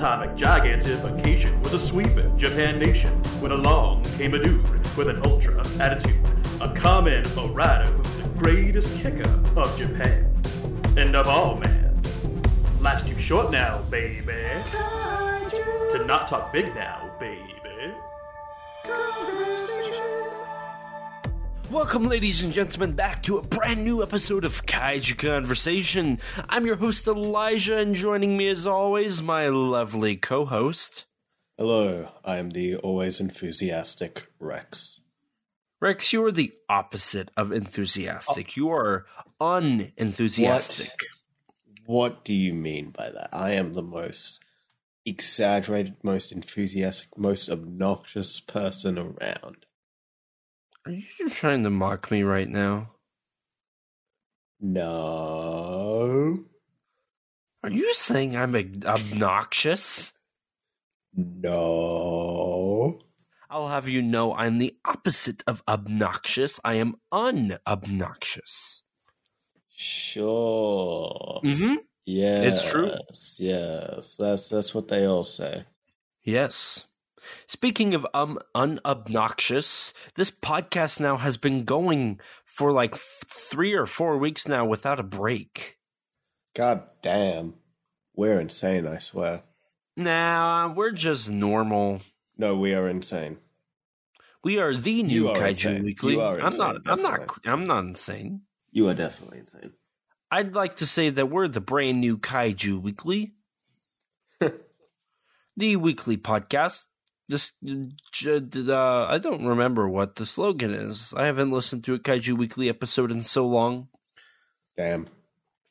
atomic giant invocation was a-sweepin' Japan nation, when along came a dude with an ultra attitude, a common variety, the greatest kicker of Japan, and of all man. Life's too short now, baby, to not talk big now, baby. Welcome, ladies and gentlemen, back to a brand new episode of Kaiju Conversation. I'm your host, Elijah, and joining me, as always, my lovely co-host. Hello, I am the always enthusiastic Rex. Rex, you are the opposite of enthusiastic. You are unenthusiastic. What do you mean by that? I am the most exaggerated, most enthusiastic, most obnoxious person around. Are you trying to mock me right now? No. Are you saying I'm obnoxious? No. I'll have you know I'm the opposite of obnoxious. I am unobnoxious. Sure. Mm-hmm. Yeah. It's true. Yes. That's what they all say. Yes. Speaking of unobnoxious, this podcast now has been going for like 3 or 4 weeks now without a break. God damn. We're insane, I swear. Nah, we're just normal. No, we are insane. We are the new Kaiju insane. Weekly. You are insane, I'm not insane. You are definitely insane. I'd like to say that we're the brand new Kaiju Weekly. The weekly podcast. This, I don't remember what the slogan is. I haven't listened to a Kaiju Weekly episode in so long. Damn.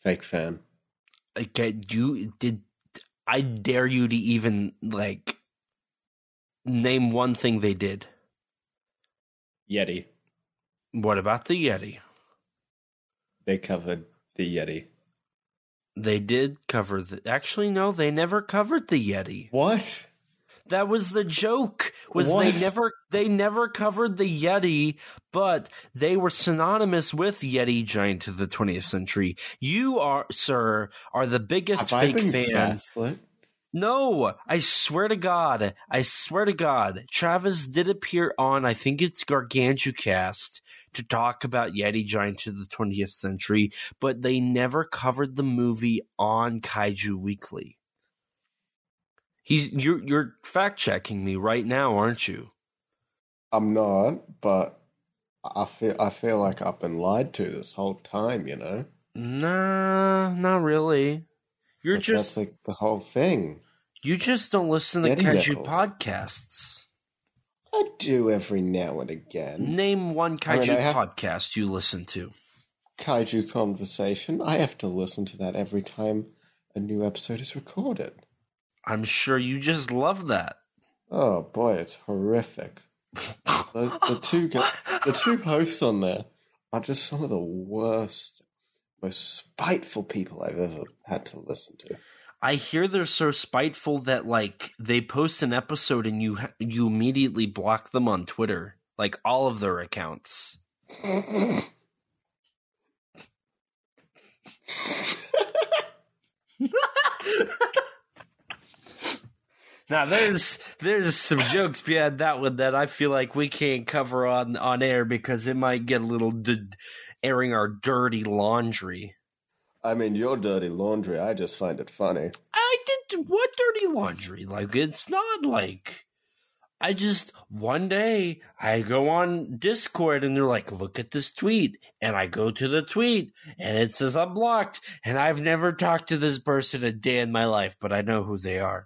Fake fan. I dare you to even, like, name one thing they did. Yeti. What about the Yeti? They covered the Yeti. They did cover the... Actually, no, they never covered the Yeti. What? That was the joke, was what? they never covered the Yeti, but they were synonymous with Yeti, giant of the 20th century. You are, sir, are the biggest fake fan. No, I swear to God, Travis did appear on, I think it's Gargantucast, to talk about Yeti, giant of the 20th century, but they never covered the movie on Kaiju Weekly. You're fact-checking me right now, aren't you? I'm not, but I feel like I've been lied to this whole time, you know? Nah, not really. That's like the whole thing. You just don't listen to Kaiju podcasts. I do every now and again. Name one Kaiju podcast you listen to. Kaiju Conversation. I have to listen to that every time a new episode is recorded. I'm sure you just love that. Oh boy, it's horrific. the two hosts on there are just some of the worst, most spiteful people I've ever had to listen to. I hear they're so spiteful that like they post an episode and you immediately block them on Twitter, like all of their accounts. Now, there's some jokes behind that one that I feel like we can't cover on air because it might get a little airing our dirty laundry. I mean, your dirty laundry, I just find it funny. I did what dirty laundry? Like, it's not like... I just, one day, I go on Discord and they're like, look at this tweet. And I go to the tweet and it says I'm blocked. And I've never talked to this person a day in my life, but I know who they are.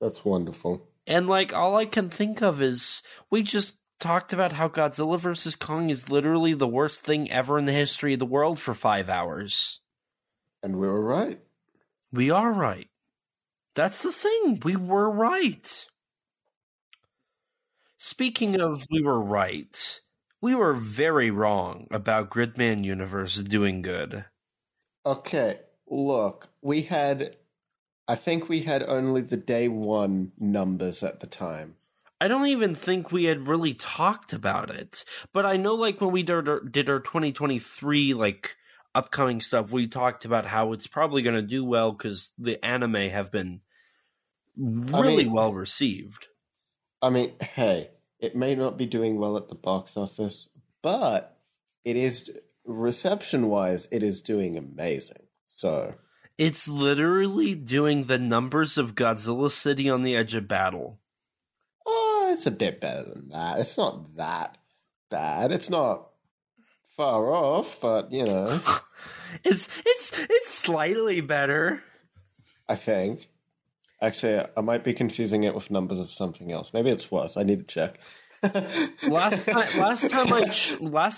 That's wonderful. And, like, all I can think of is we just talked about how Godzilla vs. Kong is literally the worst thing ever in the history of the world for 5 hours. And we were right. We are right. That's the thing. We were right. Speaking of we were right, we were very wrong about Gridman Universe doing good. Okay, look, I think we had only the day one numbers at the time. I don't even think we had really talked about it. But I know, like, when we did our 2023, like, upcoming stuff, we talked about how it's probably going to do well because the anime have been really well received. I mean, hey, it may not be doing well at the box office, but it is reception-wise, it is doing amazing. So it's literally doing the numbers of Godzilla City on the Edge of Battle. Oh, it's a bit better than that. It's not that bad. It's not far off, but you know, it's slightly better. I think. Actually, I might be confusing it with numbers of something else. Maybe it's worse. I need to check. Last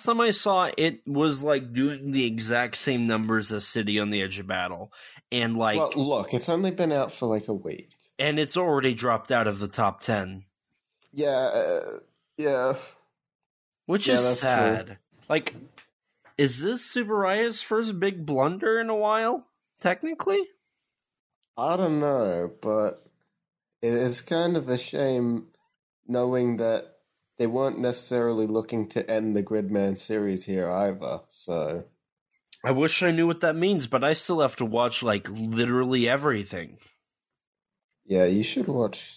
time I saw it was like doing the exact same numbers as City on the Edge of Battle, and like, well, look, it's only been out for like a week, and it's already dropped out of the top 10. Yeah, which is sad. True. Like, is this Tsuburaya's first big blunder in a while? Technically, I don't know, but it is kind of a shame knowing that they weren't necessarily looking to end the Gridman series here either, so I wish I knew what that means, but I still have to watch, like, literally everything. Yeah, you should watch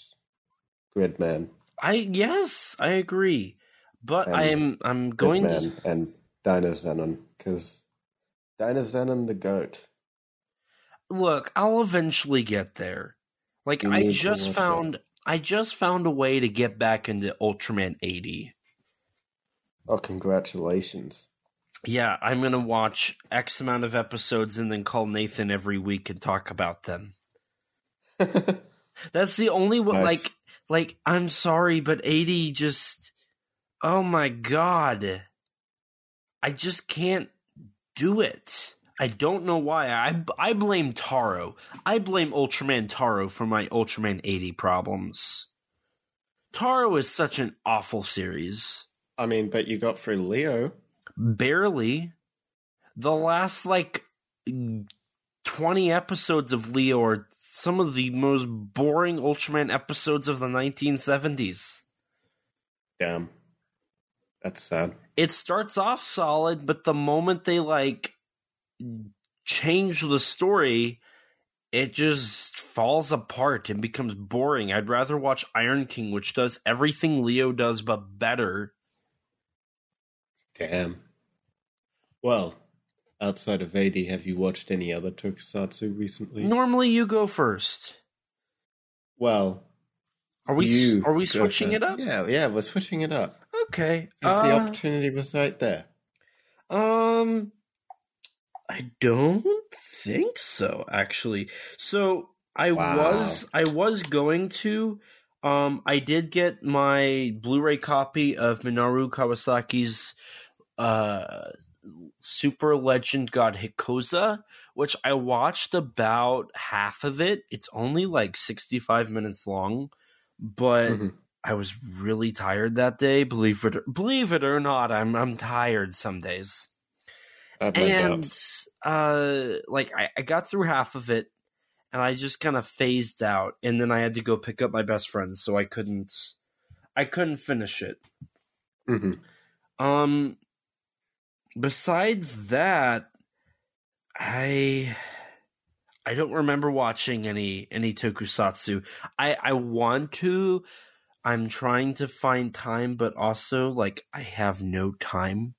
Gridman. Yes, I agree. But I'm going Gridman to... and Dyna Zenon, because Dyna Zenon the goat. Look, I'll eventually get there. Like, I just found a way to get back into Ultraman 80. Oh, congratulations. Yeah, I'm going to watch X amount of episodes and then call Nathan every week and talk about them. That's the only way. Nice. Like, I'm sorry, but 80 just... Oh my god. I just can't do it. I don't know why. I blame Taro. I blame Ultraman Taro for my Ultraman 80 problems. Taro is such an awful series. I mean, but you got through Leo. Barely. The last, like, 20 episodes of Leo are some of the most boring Ultraman episodes of the 1970s. Damn. That's sad. It starts off solid, but the moment they, like, change the story, it just falls apart and becomes boring. I'd rather watch Iron King, which does everything Leo does but better. Damn. Well, outside of 80, have you watched any other Tokusatsu recently? Normally you go first. Well, are we switching it up? Yeah, we're switching it up. Okay. Because the opportunity was right there. I don't think so, actually. So I was going to. I did get my Blu-ray copy of Minoru Kawasaki's Super Legend God Hikoza, which I watched about half of it. It's only like 65 minutes long, but I was really tired that day. Believe it or not, I'm tired some days. And, I got through half of it, and I just kind of phased out, and then I had to go pick up my best friends, so I couldn't finish it. Mm-hmm. Besides that, I don't remember watching any tokusatsu. I want to. I'm trying to find time, but also, like, I have no time.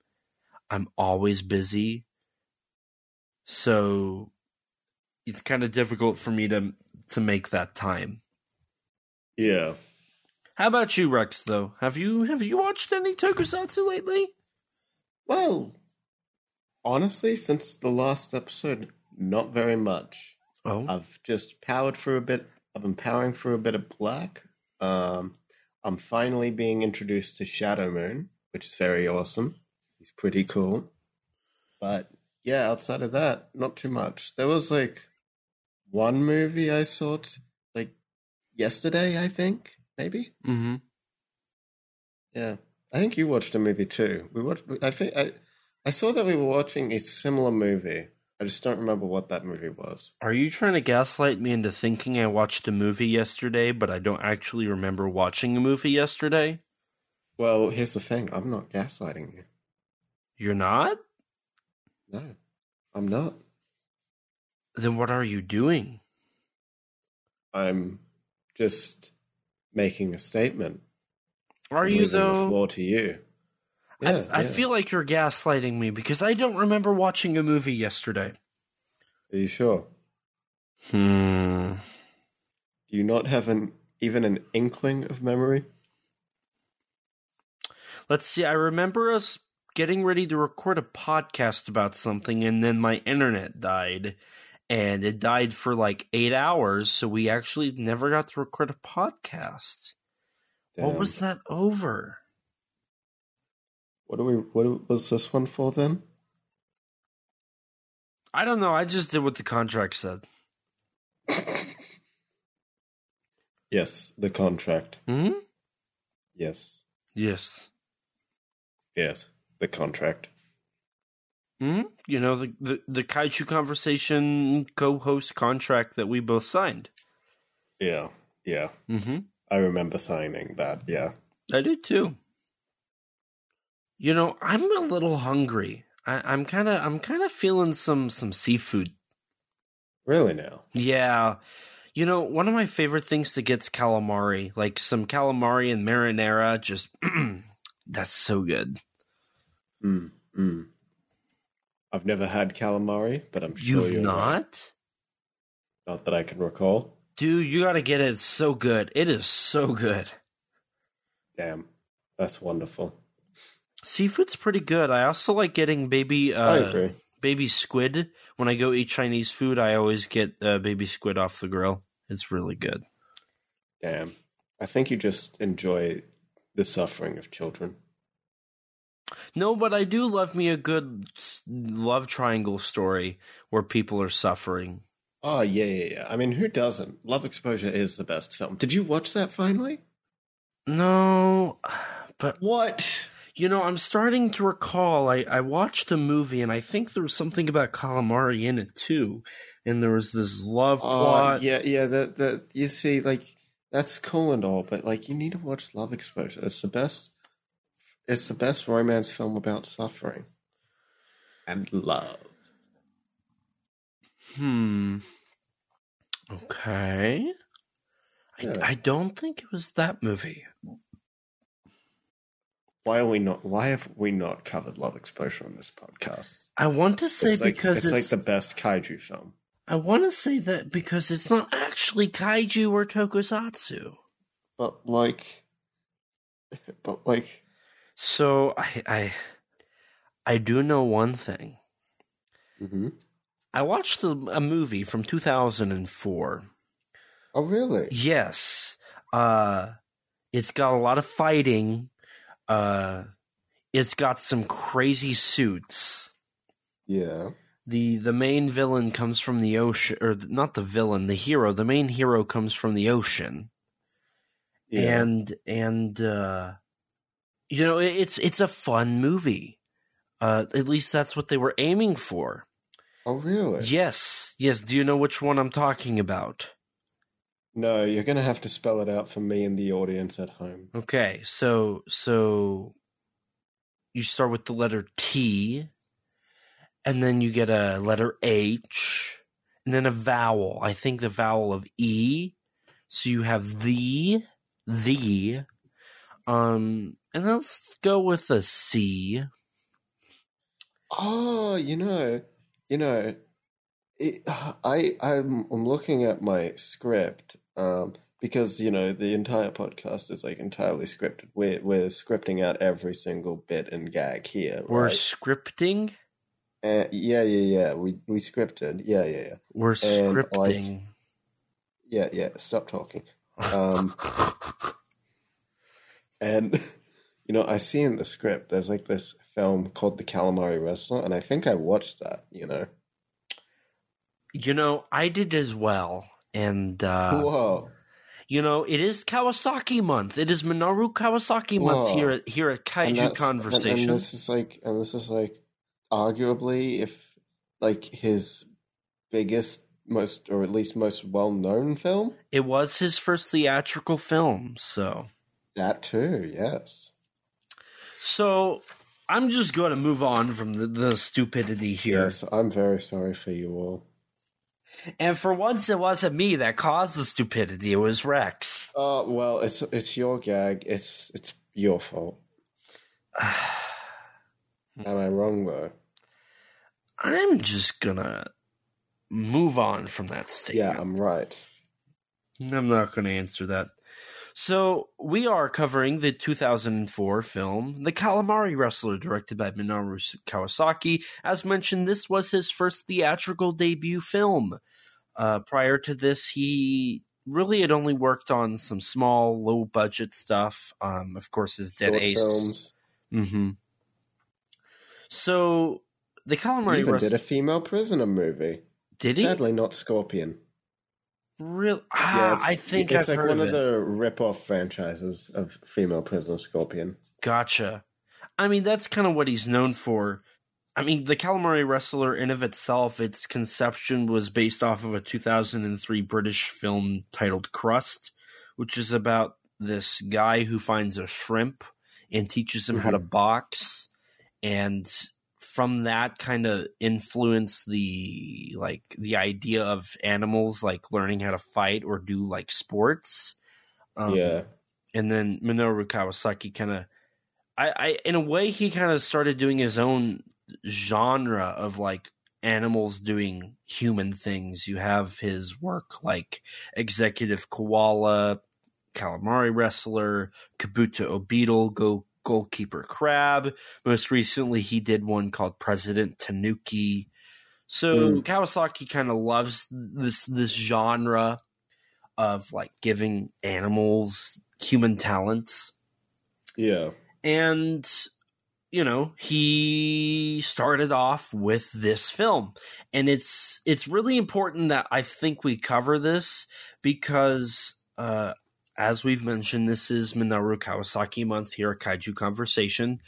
I'm always busy, so it's kind of difficult for me to make that time. Yeah. How about you, Rex, though? Have you watched any tokusatsu lately? Well, honestly, since the last episode, not very much. Oh. I've just powered through a bit. I've been powering through a bit of Black. I'm finally being introduced to Shadow Moon, which is very awesome. He's pretty cool. But yeah, outside of that, not too much. There was like one movie I saw like yesterday, I think, maybe. Mm-hmm. Yeah. I think you watched a movie too. I saw that we were watching a similar movie. I just don't remember what that movie was. Are you trying to gaslight me into thinking I watched a movie yesterday, but I don't actually remember watching a movie yesterday? Well, here's the thing. I'm not gaslighting you. You're not? No. I'm not. Then what are you doing? I'm just making a statement. Are you, though? The floor to you. Yeah, I feel like you're gaslighting me because I don't remember watching a movie yesterday. Are you sure? Do you not have even an inkling of memory? Let's see. I remember us getting ready to record a podcast about something, and then my internet died. And it died for like 8 hours, so we actually never got to record a podcast. Damn. What was that over? What was this one for then? I don't know. I just did what the contract said. Yes, the contract. Mm-hmm. Yes. Yes. Yes, the contract. Mm-hmm. You know, the Kaiju Conversation co-host contract that we both signed. Yeah, yeah. Mm-hmm. I remember signing that, yeah. I did too. You know, I'm a little hungry. I'm kind of feeling some seafood. Really now? Yeah. You know, one of my favorite things to get's calamari, like some calamari and marinara. Just that's so good. I've never had calamari, but I'm sure you've not. Right. Not that I can recall. Dude, you gotta get it. It's so good. It is so good. Damn, that's wonderful. Seafood's pretty good. I also like getting baby squid. When I go eat Chinese food, I always get baby squid off the grill. It's really good. Damn. I think you just enjoy the suffering of children. No, but I do love me a good love triangle story where people are suffering. Oh, yeah. I mean, who doesn't? Love Exposure is the best film. Did you watch that finally? No, but... What? You know, I'm starting to recall, I watched a movie, and I think there was something about calamari in it, too. And there was this love plot. Yeah, you see, like, that's cool and all, but, like, you need to watch Love Exposure. It's the best romance film about suffering. And love. Okay. Yeah. I don't think it was that movie. Why have we not covered Love Exposure on this podcast? I want to say because it's like the best kaiju film. I want to say that because it's not actually kaiju or tokusatsu. But like. So I do know one thing. Mm-hmm. I watched a movie from 2004. Oh, really? Yes. It's got a lot of fighting. It's got some crazy suits. Yeah. The main villain comes from the ocean, or not the villain, the hero. The main hero comes from the ocean. Yeah. And you know, it's a fun movie. At least that's what they were aiming for. Oh, really? Yes. Do you know which one I'm talking about? No, you're going to have to spell it out for me and the audience at home. Okay, so you start with the letter T, and then you get a letter H, and then a vowel. I think the vowel of E. So you have the, and let's go with a C. Oh, you know, I'm looking at my script. Because, you know, the entire podcast is, like, entirely scripted. We're scripting out every single bit and gag here. Right? We're scripting? Yeah. We scripted. Yeah. We're scripting. Yeah. Stop talking. And, you know, I see in the script there's, like, this film called The Calamari Wrestler, and I think I watched that, you know. You know, I did as well. And, whoa. You know, it is Kawasaki month. It is Minoru Kawasaki month here at Kaiju Conversation. And this is like, arguably, if like his biggest, most, or at least most well-known film. It was his first theatrical film, so. That too, yes. So I'm just going to move on from the stupidity here. Yes, I'm very sorry for you all. And for once, it wasn't me that caused the stupidity. It was Rex. Well, it's your gag. It's your fault. Am I wrong, though? I'm just going to move on from that statement. Yeah, I'm right. I'm not going to answer that. So, we are covering the 2004 film, The Calamari Wrestler, directed by Minoru Kawasaki. As mentioned, this was his first theatrical debut film. Prior to this, he really had only worked on some small, low-budget stuff. Of course, his Dead Ace films. Mm-hmm. So, The Calamari Wrestler... He did a female prisoner movie. Did he? Sadly, not Scorpion. Really? Yes. I think I've heard of it. It's like one of the rip-off franchises of female prisoner Scorpion. Gotcha. I mean, that's kind of what he's known for. I mean, The Calamari Wrestler in of itself, its conception was based off of a 2003 British film titled Crust, which is about this guy who finds a shrimp and teaches him how to box. And from that kind of influenced the idea of animals, learning how to fight or do sports. Yeah. And then Minoru Kawasaki kind of, in a way, he kind of started doing his own genre of animals doing human things. You have his work like Executive Koala, Calamari Wrestler, Kabuto-O Beetle, Goalkeeper Crab. Most recently, he did one called President Tanuki. So Kawasaki kind of loves this genre of giving animals human talents. Yeah. And, he started off with this film. And it's really important that I think we cover this because as we've mentioned, this is Minoru Kawasaki month here at Kaiju Conversation.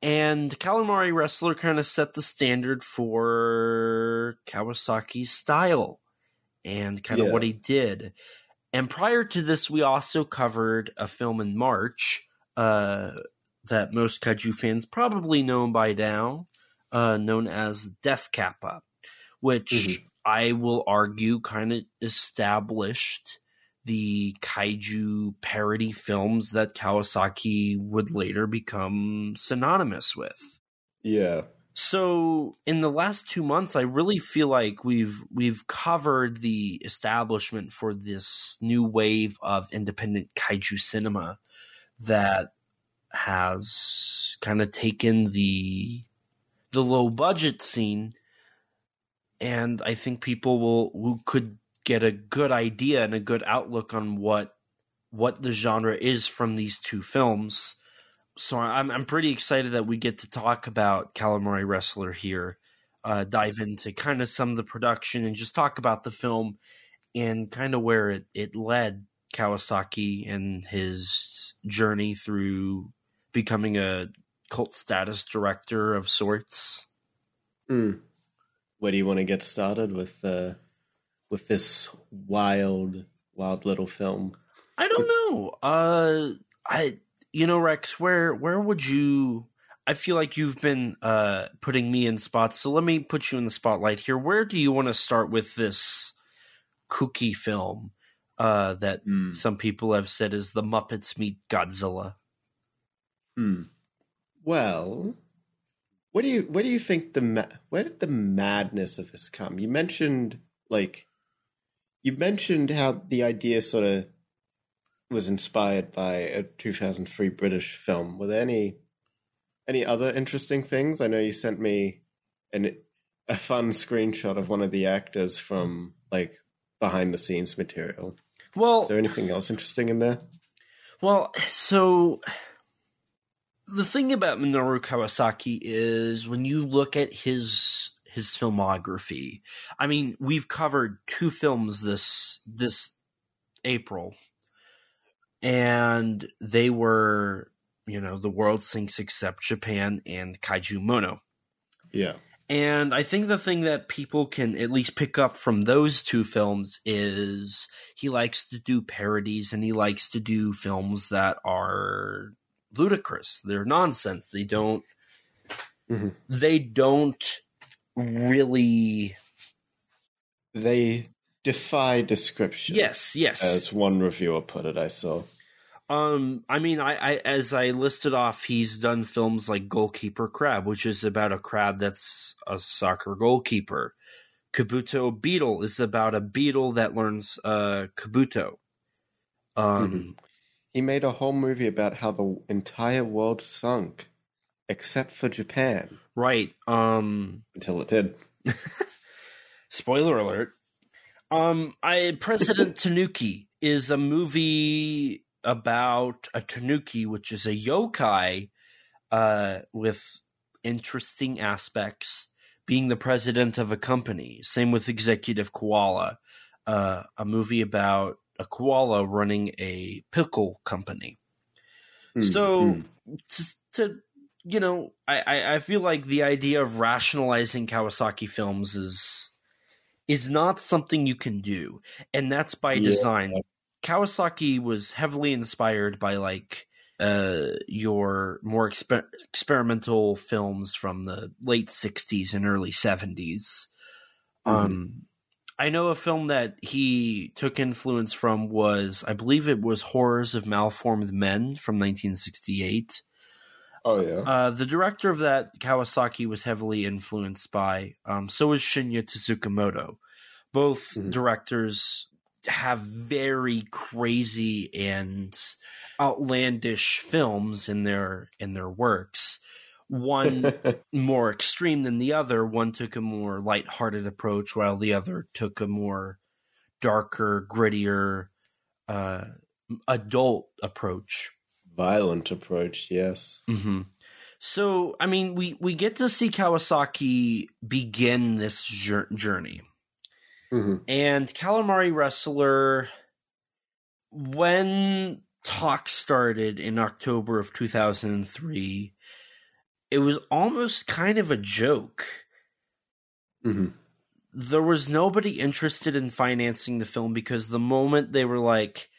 And Calamari Wrestler kind of set the standard for Kawasaki's style and kind of what he did. And prior to this, we also covered a film in March that most Kaiju fans probably know by now, known as Death Kappa, which I will argue kind of established the kaiju parody films that Kawasaki would later become synonymous with. Yeah. So in the last 2 months, I really feel like we've covered the establishment for this new wave of independent kaiju cinema that has kind of taken the low budget scene, and I think people who could get a good idea and a good outlook on what the genre is from these two films. So I'm pretty excited that we get to talk about Calamari Wrestler here, dive into kind of some of the production and just talk about the film and kind of where it led Kawasaki and his journey through becoming a cult status director of sorts. Mm. Where do you want to get started with this wild little film? I don't know. Rex, where would you... I feel like you've been putting me in spots, so let me put you in the spotlight here. Where do you want to start with this kooky film that some people have said is the Muppets meet Godzilla? Well... Where do you think where did the madness of this come? You mentioned, You mentioned how the idea sort of was inspired by a 2003 British film. Were there any other interesting things? I know you sent me a fun screenshot of one of the actors from behind the scenes material. Well, is there anything else interesting in there? Well, so the thing about Minoru Kawasaki is when you look at his filmography. I mean, we've covered two films this April, and they were, The World Sinks, Except Japan, and Kaiju Mono. Yeah. And I think the thing that people can at least pick up from those two films is he likes to do parodies and he likes to do films that are ludicrous. They're nonsense. They don't Mm-hmm. They don't really... They defy description. Yes, yes. As one reviewer put it, I saw. I mean, I as I listed off, he's done films like Goalkeeper Crab, which is about a crab that's a soccer goalkeeper. Kabuto-O Beetle is about a beetle that learns Kabuto. Mm-hmm. He made a whole movie about how the entire world sunk, except for Japan. Right. Until it did. Spoiler alert. President Tanuki is a movie about a tanuki, which is a yokai with interesting aspects, being the president of a company. Same with Executive Koala, a movie about a koala running a pickle company. I feel like the idea of rationalizing Kawasaki films is not something you can do, and that's by design. Kawasaki was heavily inspired by your more experimental films from the late 60s and early 70s. I know a film that he took influence from was, I believe it was Horrors of Malformed Men from 1968. Oh, yeah. The director of that, Kawasaki, was heavily influenced by, so is Shinya Tsukamoto. Both directors have very crazy and outlandish films in their works. One more extreme than the other. One took a more lighthearted approach, while the other took a more darker, grittier, adult approach. Violent approach, yes. Mm-hmm. So, I mean, we get to see Kawasaki begin this journey. Mm-hmm. And Calamari Wrestler, when talks started in October of 2003, it was almost kind of a joke. Mm-hmm. There was nobody interested in financing the film because the moment they were like,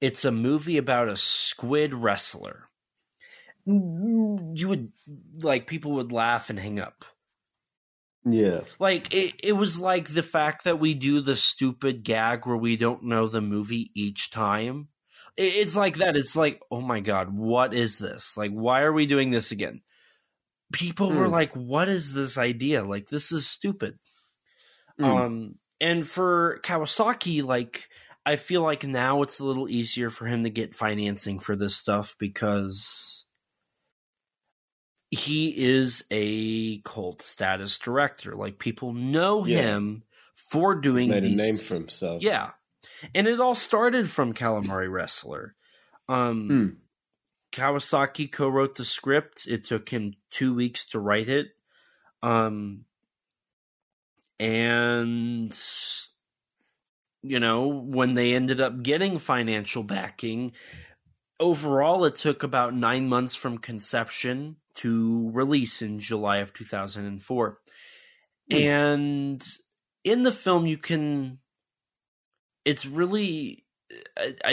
it's a movie about a squid wrestler, people would laugh and hang up. Yeah. Like, it was like the fact that we do the stupid gag where we don't know the movie each time. It's like that. It's like, oh my God, what is this? Like, why are we doing this again? People were like, what is this idea? Like, this is stupid. And for Kawasaki, like, I feel like now it's a little easier for him to get financing for this stuff because he is a cult status director. Like, people know him for doing these. He's made a name for himself. Yeah. And it all started from Calamari Wrestler. Kawasaki co-wrote the script. It took him 2 weeks to write it. And, you know, when they ended up getting financial backing, overall it took about 9 months from conception to release in July of 2004. And in the film you can... It's really...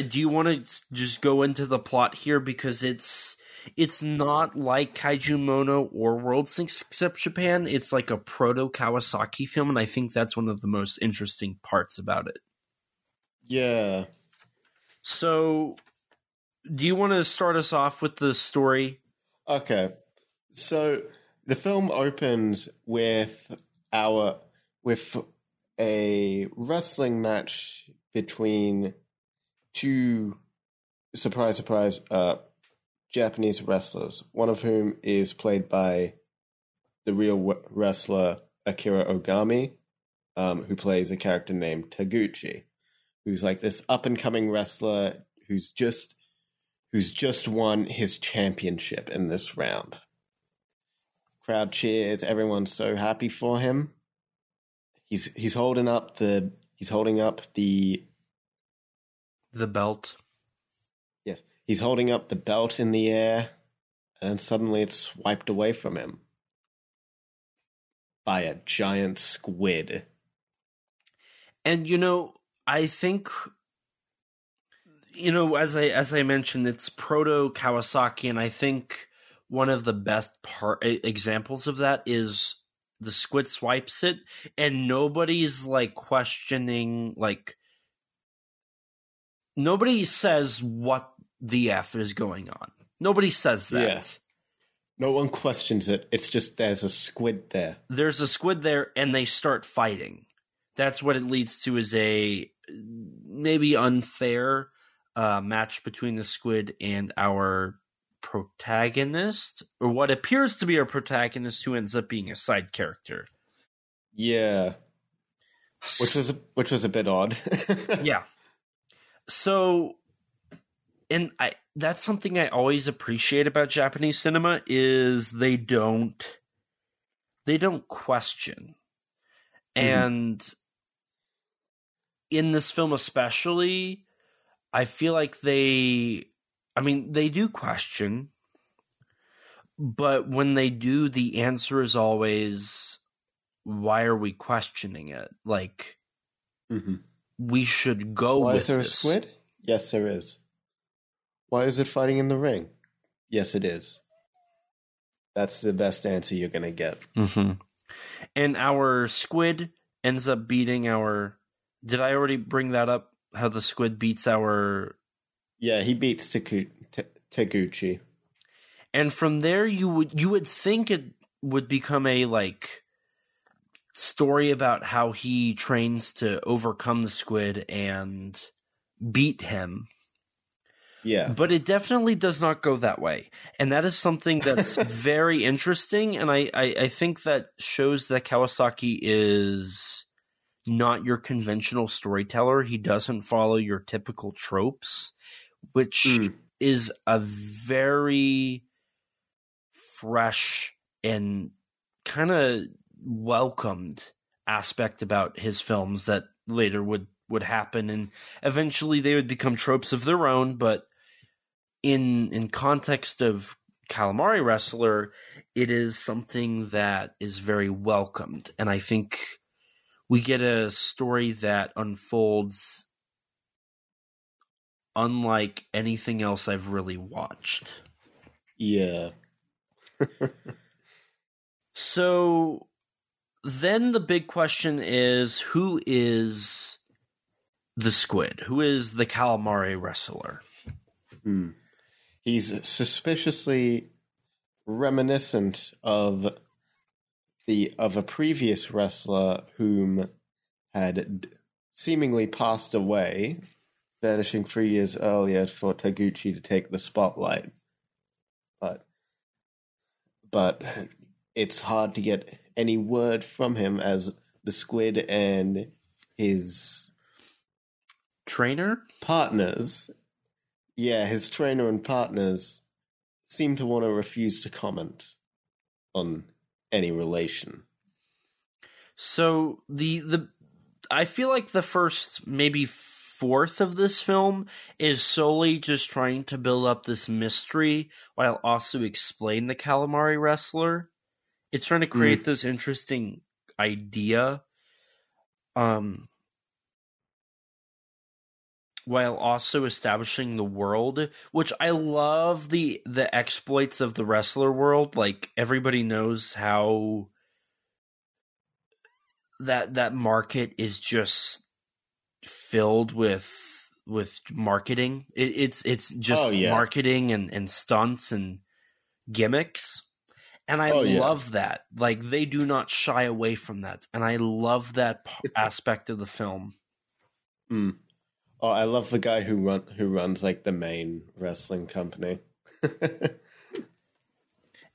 do you want to just go into the plot here? Because it's not like Kaiju Mono or World Sinks Except Japan. It's like a proto-Kawasaki film, and I think that's one of the most interesting parts about it. Yeah. So, do you want to start us off with the story? Okay. So the film opens with a wrestling match between two, surprise, surprise, Japanese wrestlers, one of whom is played by the real wrestler Akira Ogami, who plays a character named Taguchi, who's like this up-and-coming wrestler who's just won his championship in this round. Crowd cheers, everyone's so happy for him. He's holding up the belt. Yes, he's holding up the belt in the air, and then suddenly it's swiped away from him by a giant squid. And I think as I mentioned, it's proto Kawasaki, and I think one of the best examples of that is the squid swipes it, and nobody's like questioning, like nobody says what the F is going on. Nobody says that. Yeah. No one questions it. It's just there's a squid there. There's a squid there, and they start fighting. That's what it leads to, is a maybe unfair match between the squid and our protagonist, or what appears to be our protagonist, who ends up being a side character. Yeah. Which was a bit odd. Yeah. So, and that's something I always appreciate about Japanese cinema, is they don't question. Mm-hmm. And in this film especially, I feel like they do question, but when they do, the answer is always, why are we questioning it? Like, mm-hmm. We should go with this. Why is there a squid? Yes, there is. Why is it fighting in the ring? Yes, it is. That's the best answer you're going to get. Mm-hmm. And our squid ends up beating our... Did I already bring that up? How the squid beats our... Yeah, he beats Taguchi. And from there, you would think it would become a, like, story about how he trains to overcome the squid and beat him. Yeah. But it definitely does not go that way. And that is something that's very interesting. And I think that shows that Kawasaki is not your conventional storyteller. He doesn't follow your typical tropes, which is a very fresh and kind of welcomed aspect about his films that later would happen. And eventually they would become tropes of their own, but in context of Calamari Wrestler, it is something that is very welcomed. And I think we get a story that unfolds unlike anything else I've really watched. Yeah. So then the big question is, who is the squid? Who is the Calamari Wrestler? Mm. He's suspiciously reminiscent of a previous wrestler whom had seemingly passed away, vanishing 3 years earlier for Taguchi to take the spotlight. But it's hard to get any word from him, as the squid and his trainer partners. Yeah, his trainer and partners seem to want to refuse to comment on any relation. So the I feel like the first maybe fourth of this film is solely just trying to build up this mystery while also explain the Calamari Wrestler. It's trying to create this interesting idea while also establishing the world, which I love the exploits of the wrestler world. Like, everybody knows how that market is just filled with marketing. It's just marketing and stunts and gimmicks. And I love that. Like, they do not shy away from that. And I love that aspect of the film. Mm. Oh, I love the guy who runs like the main wrestling company.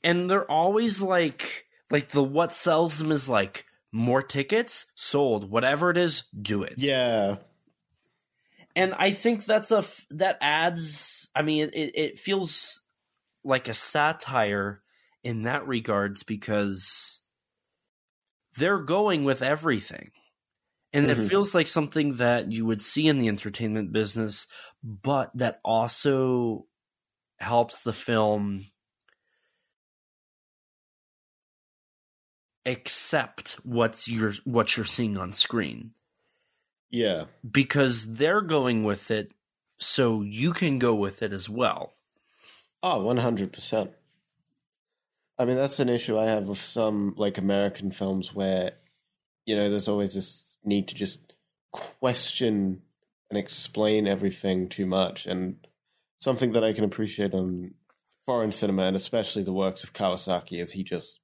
And they're always like the what sells them is like more tickets sold, whatever it is, do it. Yeah. And I think that adds, I mean, it feels like a satire in that regards, because they're going with everything. And it feels like something that you would see in the entertainment business, but that also helps the film accept what you're seeing on screen. Yeah. Because they're going with it, so you can go with it as well. Oh, 100%. I mean, that's an issue I have with some, like, American films where, you know, there's always this need to just question and explain everything too much. And something that I can appreciate on foreign cinema, and especially the works of Kawasaki, is he just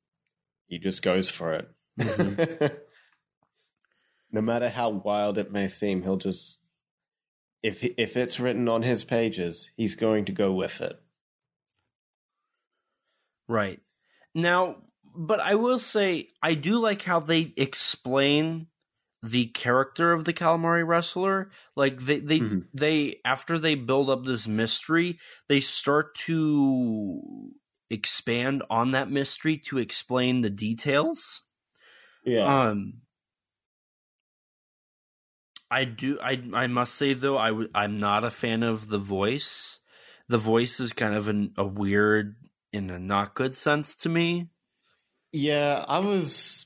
goes for it. Mm-hmm. No matter how wild it may seem, he'll just, if it's written on his pages, he's going to go with it. Right. Now, but I will say, I do like how they explain the character of the Calamari Wrestler. Like, they after they build up this mystery, they start to expand on that mystery to explain the details. Yeah. I must say, though, I'm not a fan of the voice. The voice is kind of a weird, in a not good sense to me. Yeah, I was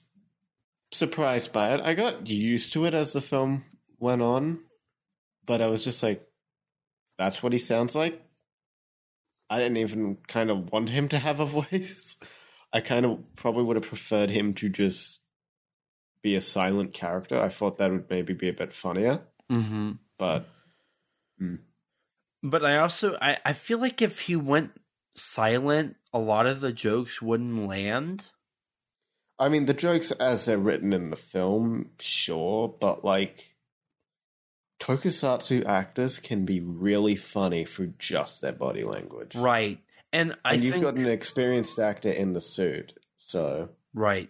surprised by it. I got used to it as the film went on, but I was just like, that's what he sounds like? I didn't even kind of want him to have a voice. I kind of probably would have preferred him to just be a silent character. I thought that would maybe be a bit funnier. Mm-hmm. But I also, I feel like if he went silent, a lot of the jokes wouldn't land. I mean, the jokes as they're written in the film, sure, but like, tokusatsu actors can be really funny through just their body language. Right. And you've got an experienced actor in the suit, so. Right.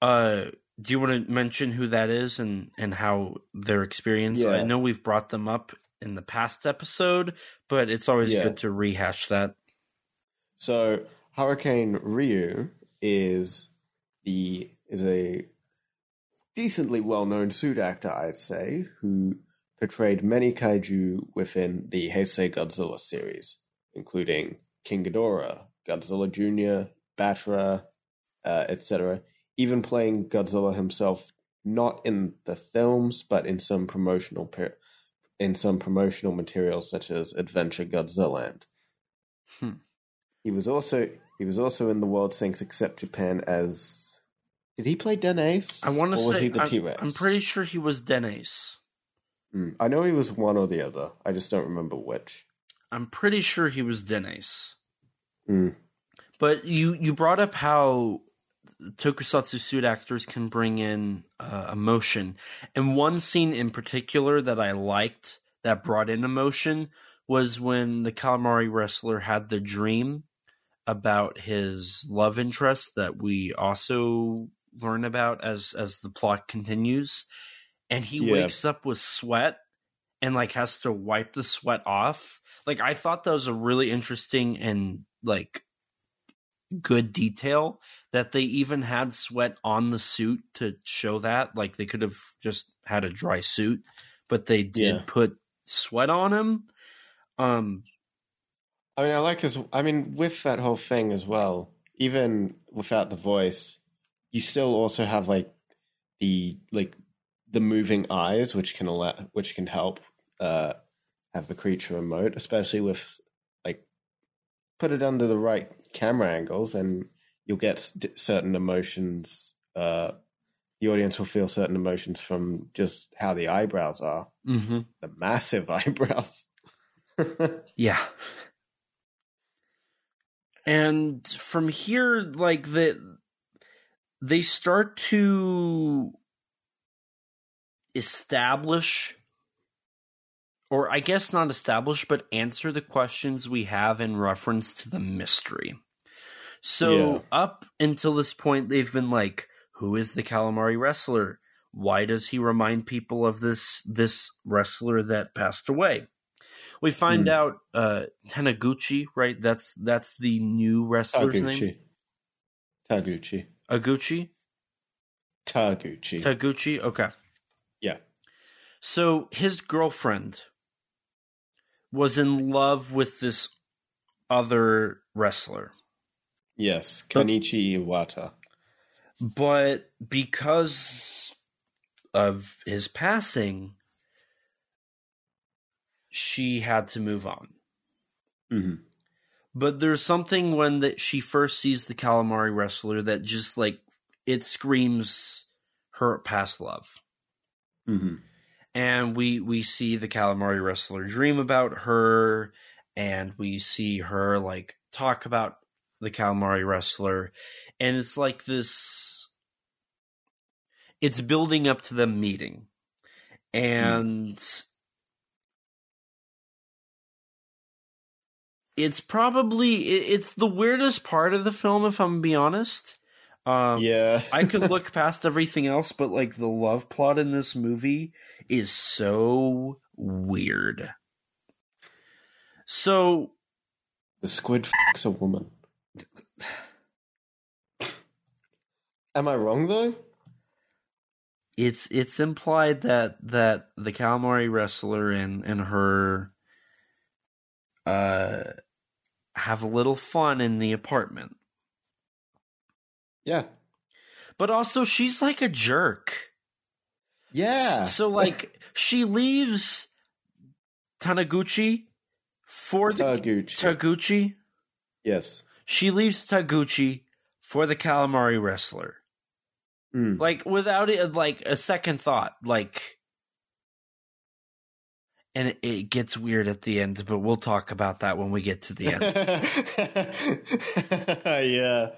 Do you want to mention who that is and how their experience? Yeah. I know we've brought them up in the past episode, but it's always good to rehash that. So Hurricane Ryu is a decently well-known suit actor, I'd say, who portrayed many kaiju within the Heisei Godzilla series, including King Ghidorah, Godzilla Jr., Batra, etc., even playing Godzilla himself, not in the films, but in some promotional materials such as Adventure Godzillaland. He was also in The World Sinks, Except Japan as, did he play Denace? I want to say, or was he the T-Rex? I'm pretty sure he was Denace. I know he was one or the other. I just don't remember which. I'm pretty sure he was Denace. But you brought up how tokusatsu suit actors can bring in emotion. And one scene in particular that I liked that brought in emotion was when the Calamari Wrestler had the dream about his love interest that we also learn about as the plot continues. And he wakes up with sweat and like has to wipe the sweat off. Like, I thought that was a really interesting and like good detail that they even had sweat on the suit to show that. Like, they could have just had a dry suit, but they did put sweat on him. I mean, I like his. I mean, with that whole thing as well, even without the voice, you still also have like the moving eyes, which can help have the creature emote, especially with like put it under the right camera angles, and you'll get certain emotions. The audience will feel certain emotions from just how the eyebrows are. Mm-hmm. The massive eyebrows. Yeah. And from here, like, they start to establish, or I guess not establish, but answer the questions we have in reference to the mystery. So up until this point, they've been like, who is the Calamari Wrestler? Why does he remind people of this wrestler that passed away? We find out Taguchi, right? That's the new wrestler's name. Taguchi. Okay. Yeah. So his girlfriend was in love with this other wrestler. Yes, Kenichi Iwata. But because of his passing, she had to move on. Mm-hmm. But there's something when that she first sees the Calamari Wrestler that just, like, it screams her past love. Mm-hmm. And we see the Calamari Wrestler dream about her, and we see her, like, talk about the Calamari Wrestler. And it's like this... It's building up to them meeting. And... Mm-hmm. It's probably, it's the weirdest part of the film, if I'm being honest. Yeah. I could look past everything else, but, like, the love plot in this movie is so weird. So. The squid f***s a woman. Am I wrong, though? It's implied that the Calamari Wrestler and her... have a little fun in the apartment. Yeah. But also, she's like a jerk. Yeah. So, like, she leaves Taguchi for the... Taguchi? Yes. She leaves Taguchi for the Calamari Wrestler. Mm. Like, without it, like, a second thought. Like... And it gets weird at the end, but we'll talk about that when we get to the end. Yeah.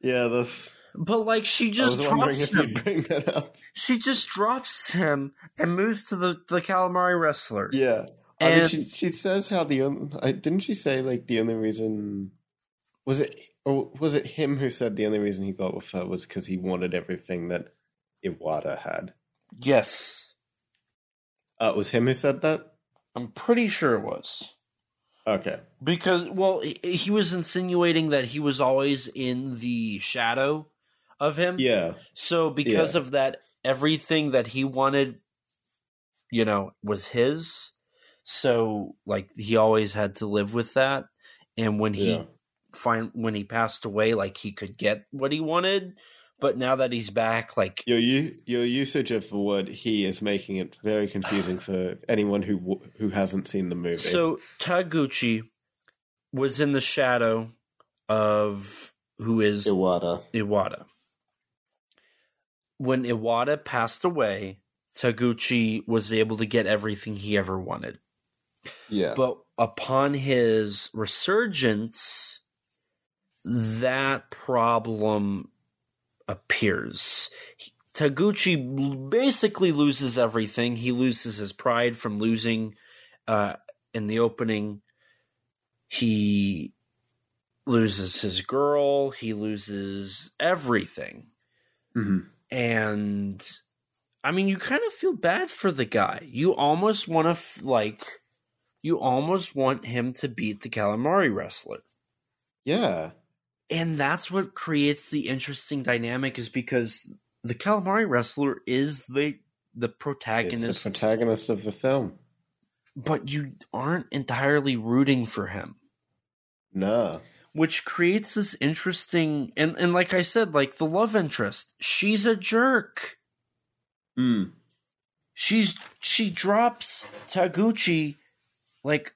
Yeah. That's... But, like, she just drops him. Bring that up. She just drops him and moves to the Calamari Wrestler. Yeah. And... I mean, she says how didn't she say, like, the only reason... Was it him who said the only reason he got with her was because he wanted everything that Iwata had? Yes. It was him who said that? I'm pretty sure it was. Okay. Because, well, he was insinuating that he was always in the shadow of him. Yeah. So because of that, everything that he wanted, you know, was his. So, like, he always had to live with that. And when he passed away, like, he could get what he wanted. But now that he's back, like... Your usage of the word he is making it very confusing for anyone who hasn't seen the movie. So, Taguchi was in the shadow of who is... Iwata. When Iwata passed away, Taguchi was able to get everything he ever wanted. Yeah. But upon his resurgence, that problem... appears. Taguchi basically loses everything. He loses his pride from losing in the opening. He loses his girl. He loses everything. Mm-hmm. And I mean, you kind of feel bad for the guy. You almost want to you almost want him to beat the Calamari Wrestler. Yeah. And that's what creates the interesting dynamic, is because the Calamari Wrestler is the protagonist. It's the protagonist of the film. But you aren't entirely rooting for him. No. Which creates this interesting... And like I said, like, the love interest. She's a jerk. Mm. She drops Taguchi, like,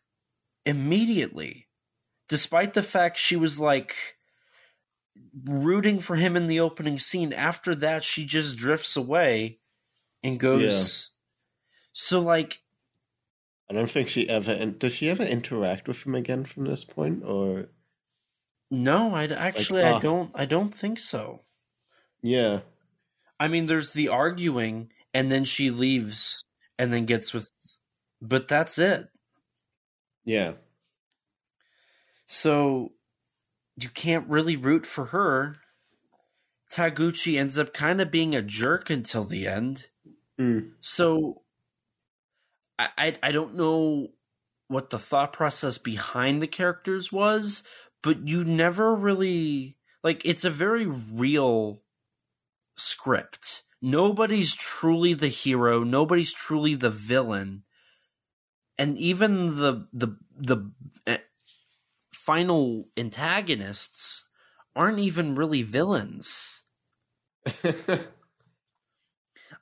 immediately. Despite the fact she was, like... rooting for him in the opening scene. After that, she just drifts away and goes... Yeah. So, like... I don't think she ever... Does she ever interact with him again from this point, or...? No, I don't think so. Yeah. I mean, there's the arguing, and then she leaves, and then gets with... But that's it. Yeah. So... you can't really root for her. Taguchi ends up kind of being a jerk until the end. Mm. So I don't know what the thought process behind the characters was, but you never really... like, it's a very real script. Nobody's truly the hero. Nobody's truly the villain. And even the final antagonists aren't even really villains.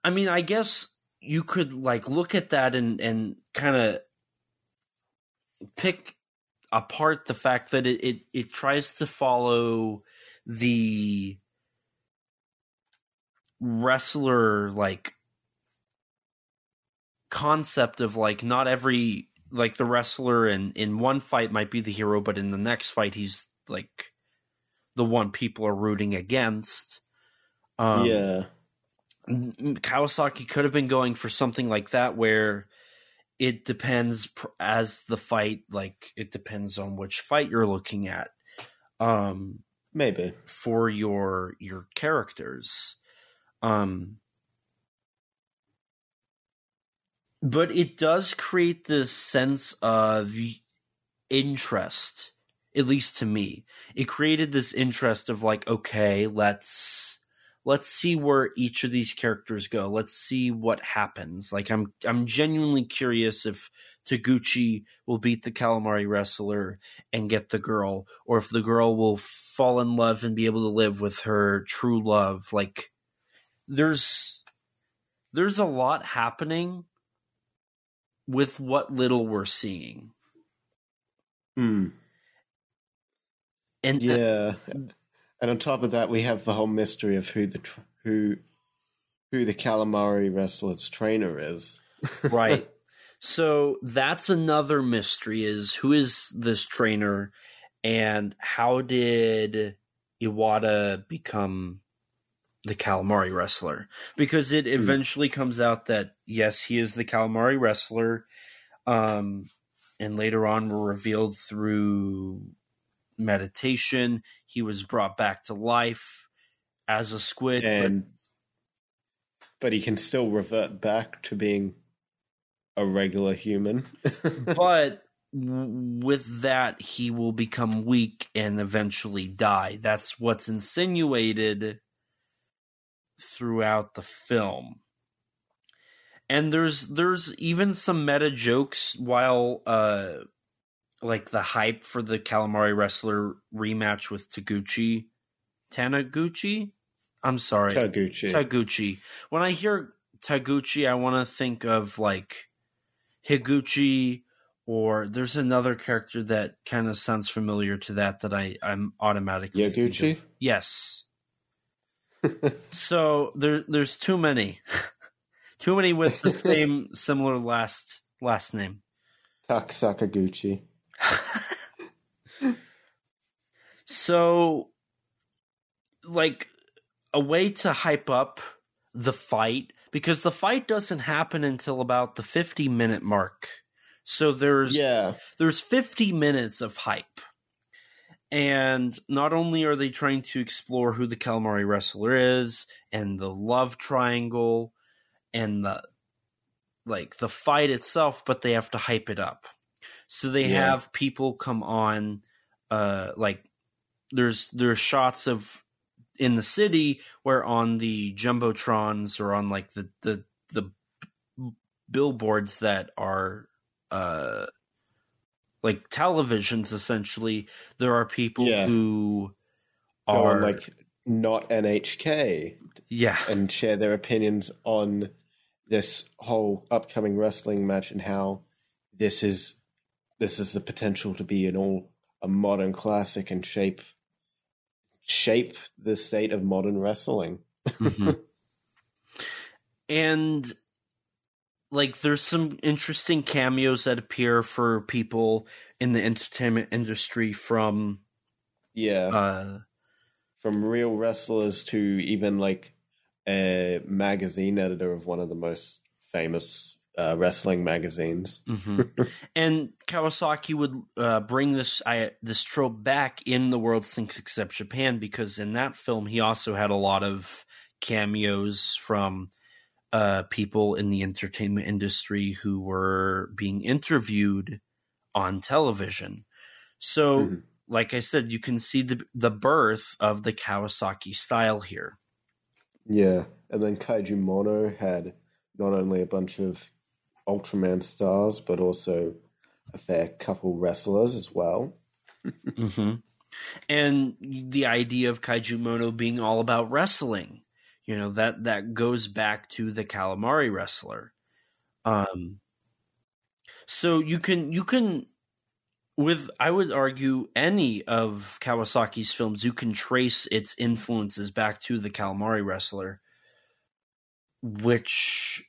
I mean, I guess you could, like, look at that and kind of pick apart the fact that it tries to follow the wrestler like concept of like not every like the wrestler in one fight might be the hero, but in the next fight he's like the one people are rooting against. Yeah, Kawasaki could have been going for something like that where it depends as the fight, like it depends on which fight you're looking at. Maybe for your characters. But it does create this sense of interest, at least to me. It created this interest of like, okay, let's see where each of these characters go. Let's see what happens. Like I'm genuinely curious if Taguchi will beat the Calamari Wrestler and get the girl, or if the girl will fall in love and be able to live with her true love. Like there's a lot happening with what little we're seeing. Mm. And yeah. And on top of that, we have the whole mystery of who the Calamari Wrestler's trainer is. Right. So that's another mystery, is who is this trainer and how did Iwata become the Calamari Wrestler? Because it eventually comes out that, yes, he is the Calamari Wrestler. And later on we're revealed through meditation he was brought back to life as a squid, and but he can still revert back to being a regular human. But with that he will become weak and eventually die. That's what's insinuated throughout the film. And there's even some meta jokes while like the hype for the Calamari Wrestler rematch with Taguchi? I'm sorry. Taguchi. When I hear Taguchi, I want to think of like Higuchi, or there's another character that kind of sounds familiar to that I'm automatically Yaguchi? Yes. So there's too many. Too many with the same similar last name. Taksakaguchi. So like a way to hype up the fight, because the fight doesn't happen until about the 50-minute mark. So there's 50 minutes of hype. And not only are they trying to explore who the Calamari Wrestler is and the love triangle and the fight itself, but they have to hype it up. So they have people come on, like there's shots of in the city where on the jumbotrons or on like the billboards that are like televisions essentially, there are people who are like not NHK, and share their opinions on this whole upcoming wrestling match and how this is the potential to be a modern classic and shape the state of modern wrestling. Mm-hmm. And like there's some interesting cameos that appear for people in the entertainment industry, from real wrestlers to even like a magazine editor of one of the most famous wrestling magazines. Mm-hmm. And Kawasaki would bring this trope back in The World Sinks Except Japan, because in that film he also had a lot of cameos from people in the entertainment industry who were being interviewed on television. So like I said, you can see the birth of the Kawasaki style here. Yeah. And then Kaiju Mono had not only a bunch of Ultraman stars, but also a fair couple wrestlers as well. Mm-hmm. And the idea of Kaiju Mono being all about wrestling, you know, that goes back to the Calamari Wrestler. So you can With, I would argue, any of Kawasaki's films, you can trace its influences back to The Calamari Wrestler, which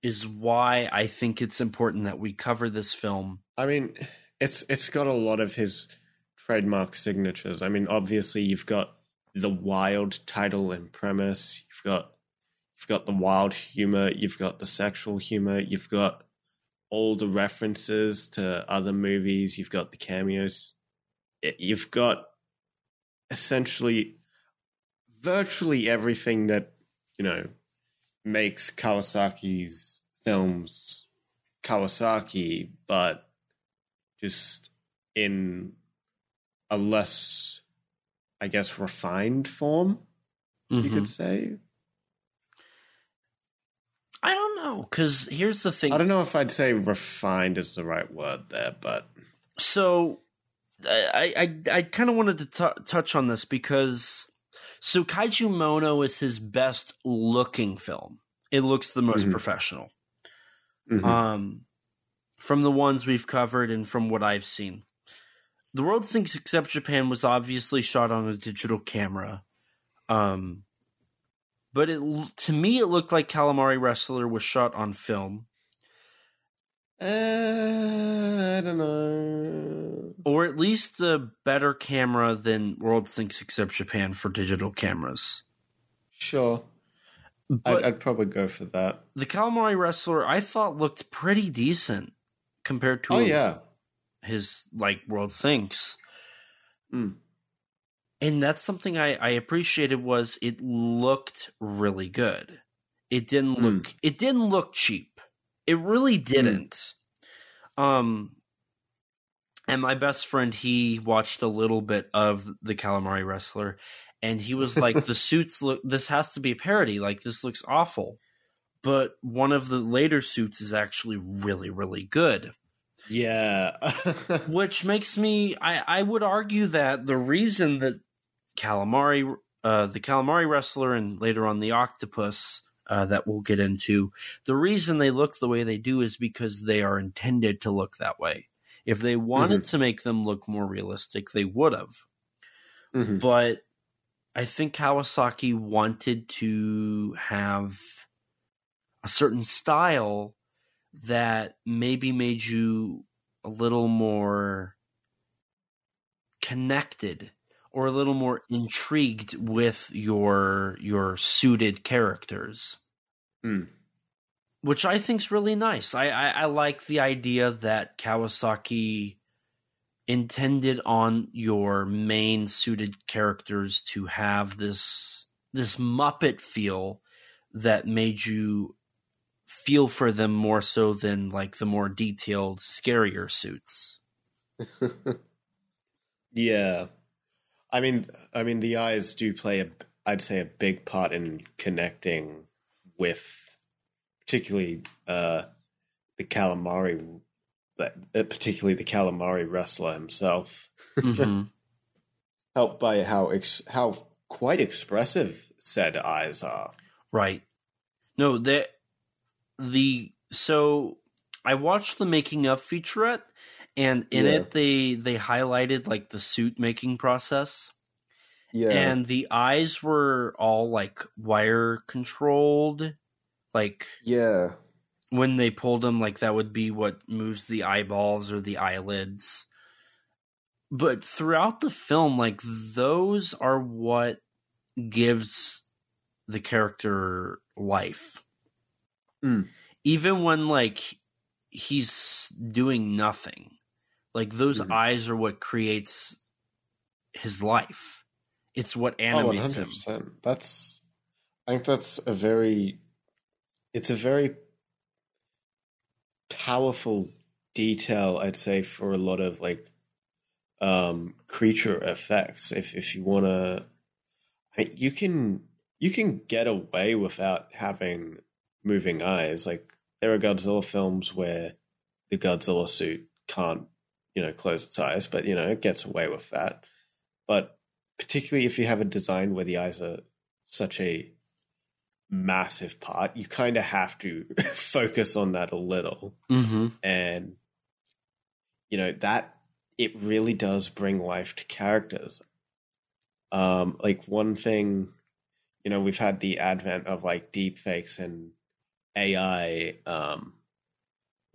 is why I think it's important that we cover this film. I mean, it's got a lot of his trademark signatures. I mean, obviously, you've got the wild title and premise. You've got the wild humor. You've got the sexual humor. You've got all the references to other movies. You've got the cameos. You've got essentially virtually everything that, you know, makes Kawasaki's films Kawasaki, but just in a less, I guess, refined form, you could say. I don't know, because here's the thing. I don't know if I'd say refined is the right word there, but... So, I kind of wanted to touch on this because... So, Kaiju Mono is his best-looking film. It looks the most professional. From the ones we've covered and from what I've seen. The World Sinks Except Japan was obviously shot on a digital camera. But to me, it looked like Calamari Wrestler was shot on film. I don't know. Or at least a better camera than World Sinks Except Japan for digital cameras. Sure. But I'd probably go for that. The Calamari Wrestler, I thought, looked pretty decent compared to his like World Sinks. And that's something I appreciated, was it looked really good. It didn't look cheap. It really didn't. And my best friend, he watched a little bit of The Calamari Wrestler, and he was like, the suits look, this has to be a parody. Like, this looks awful. But one of the later suits is actually really, really good. Yeah. Which makes me, I would argue that the reason that Calamari, The Calamari Wrestler, and later on The Octopus, that we'll get into, the reason they look the way they do is because they are intended to look that way. If they wanted to make them look more realistic, they would have. But I think Kawasaki wanted to have a certain style that maybe made you a little more connected or a little more intrigued with your suited characters, which I think is really nice. I like the idea that Kawasaki intended on your main suited characters to have this Muppet feel that made you feel for them more so than like the more detailed, scarier suits. Yeah. I mean, the eyes do play I'd say a big part in connecting with particularly the Calamari Wrestler himself. Helped by how quite expressive said eyes are. Right. No, so I watched the making of featurette, and in it they highlighted like the suit making process. Yeah. And the eyes were all like wire controlled. Like when they pulled them, like that would be what moves the eyeballs or the eyelids. But throughout the film, like those are what gives the character life. Even when like he's doing nothing, like those eyes are what creates his life. It's what animates him. It's a very powerful detail, I'd say, for a lot of like creature effects. If you want to, you can get away without having moving eyes. Like there are Godzilla films where the Godzilla suit can't, close its eyes, but it gets away with that. But particularly if you have a design where the eyes are such a massive part, you kind of have to focus on that a little. And you know, that it really does bring life to characters. Like one thing, you know, we've had the advent of like deep fakes and AI,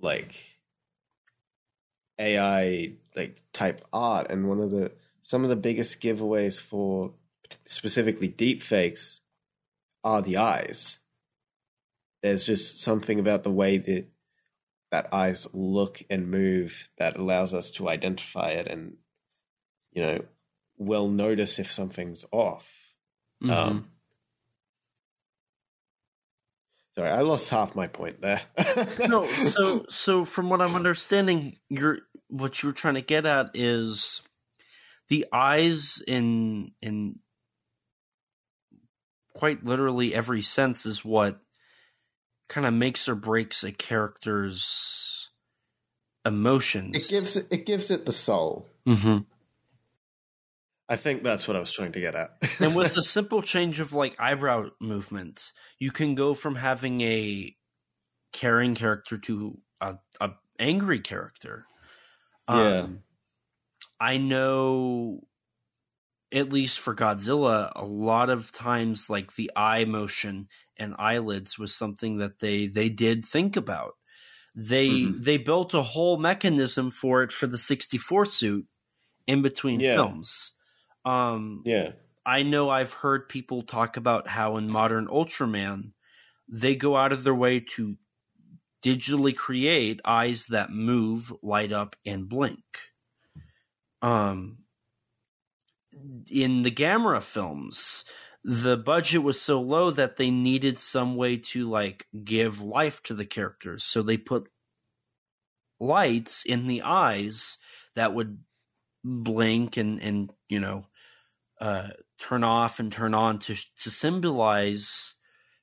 like type art. And one of the, some of the biggest giveaways for specifically deep fakes are the eyes. There's just something about the way that eyes look and move that allows us to identify it and, you know, we'll notice if something's off. Mm-hmm. Sorry, I lost half my point there. No, so from what I'm understanding, what you're trying to get at is the eyes in quite literally every sense is what kind of makes or breaks a character's emotions. It gives it the soul. Mm-hmm. I think that's what I was trying to get at. And with a simple change of like eyebrow movements, you can go from having a caring character to a angry character. Yeah. I know, at least for Godzilla, a lot of times like the eye motion and eyelids was something that they did think about. They built a whole mechanism for it for the 64 suit in between films. I know I've heard people talk about how in modern Ultraman, they go out of their way to digitally create eyes that move, light up, and blink. In the Gamera films, the budget was so low that they needed some way to like give life to the characters. So they put lights in the eyes that would blink and you know, turn off and turn on to symbolize,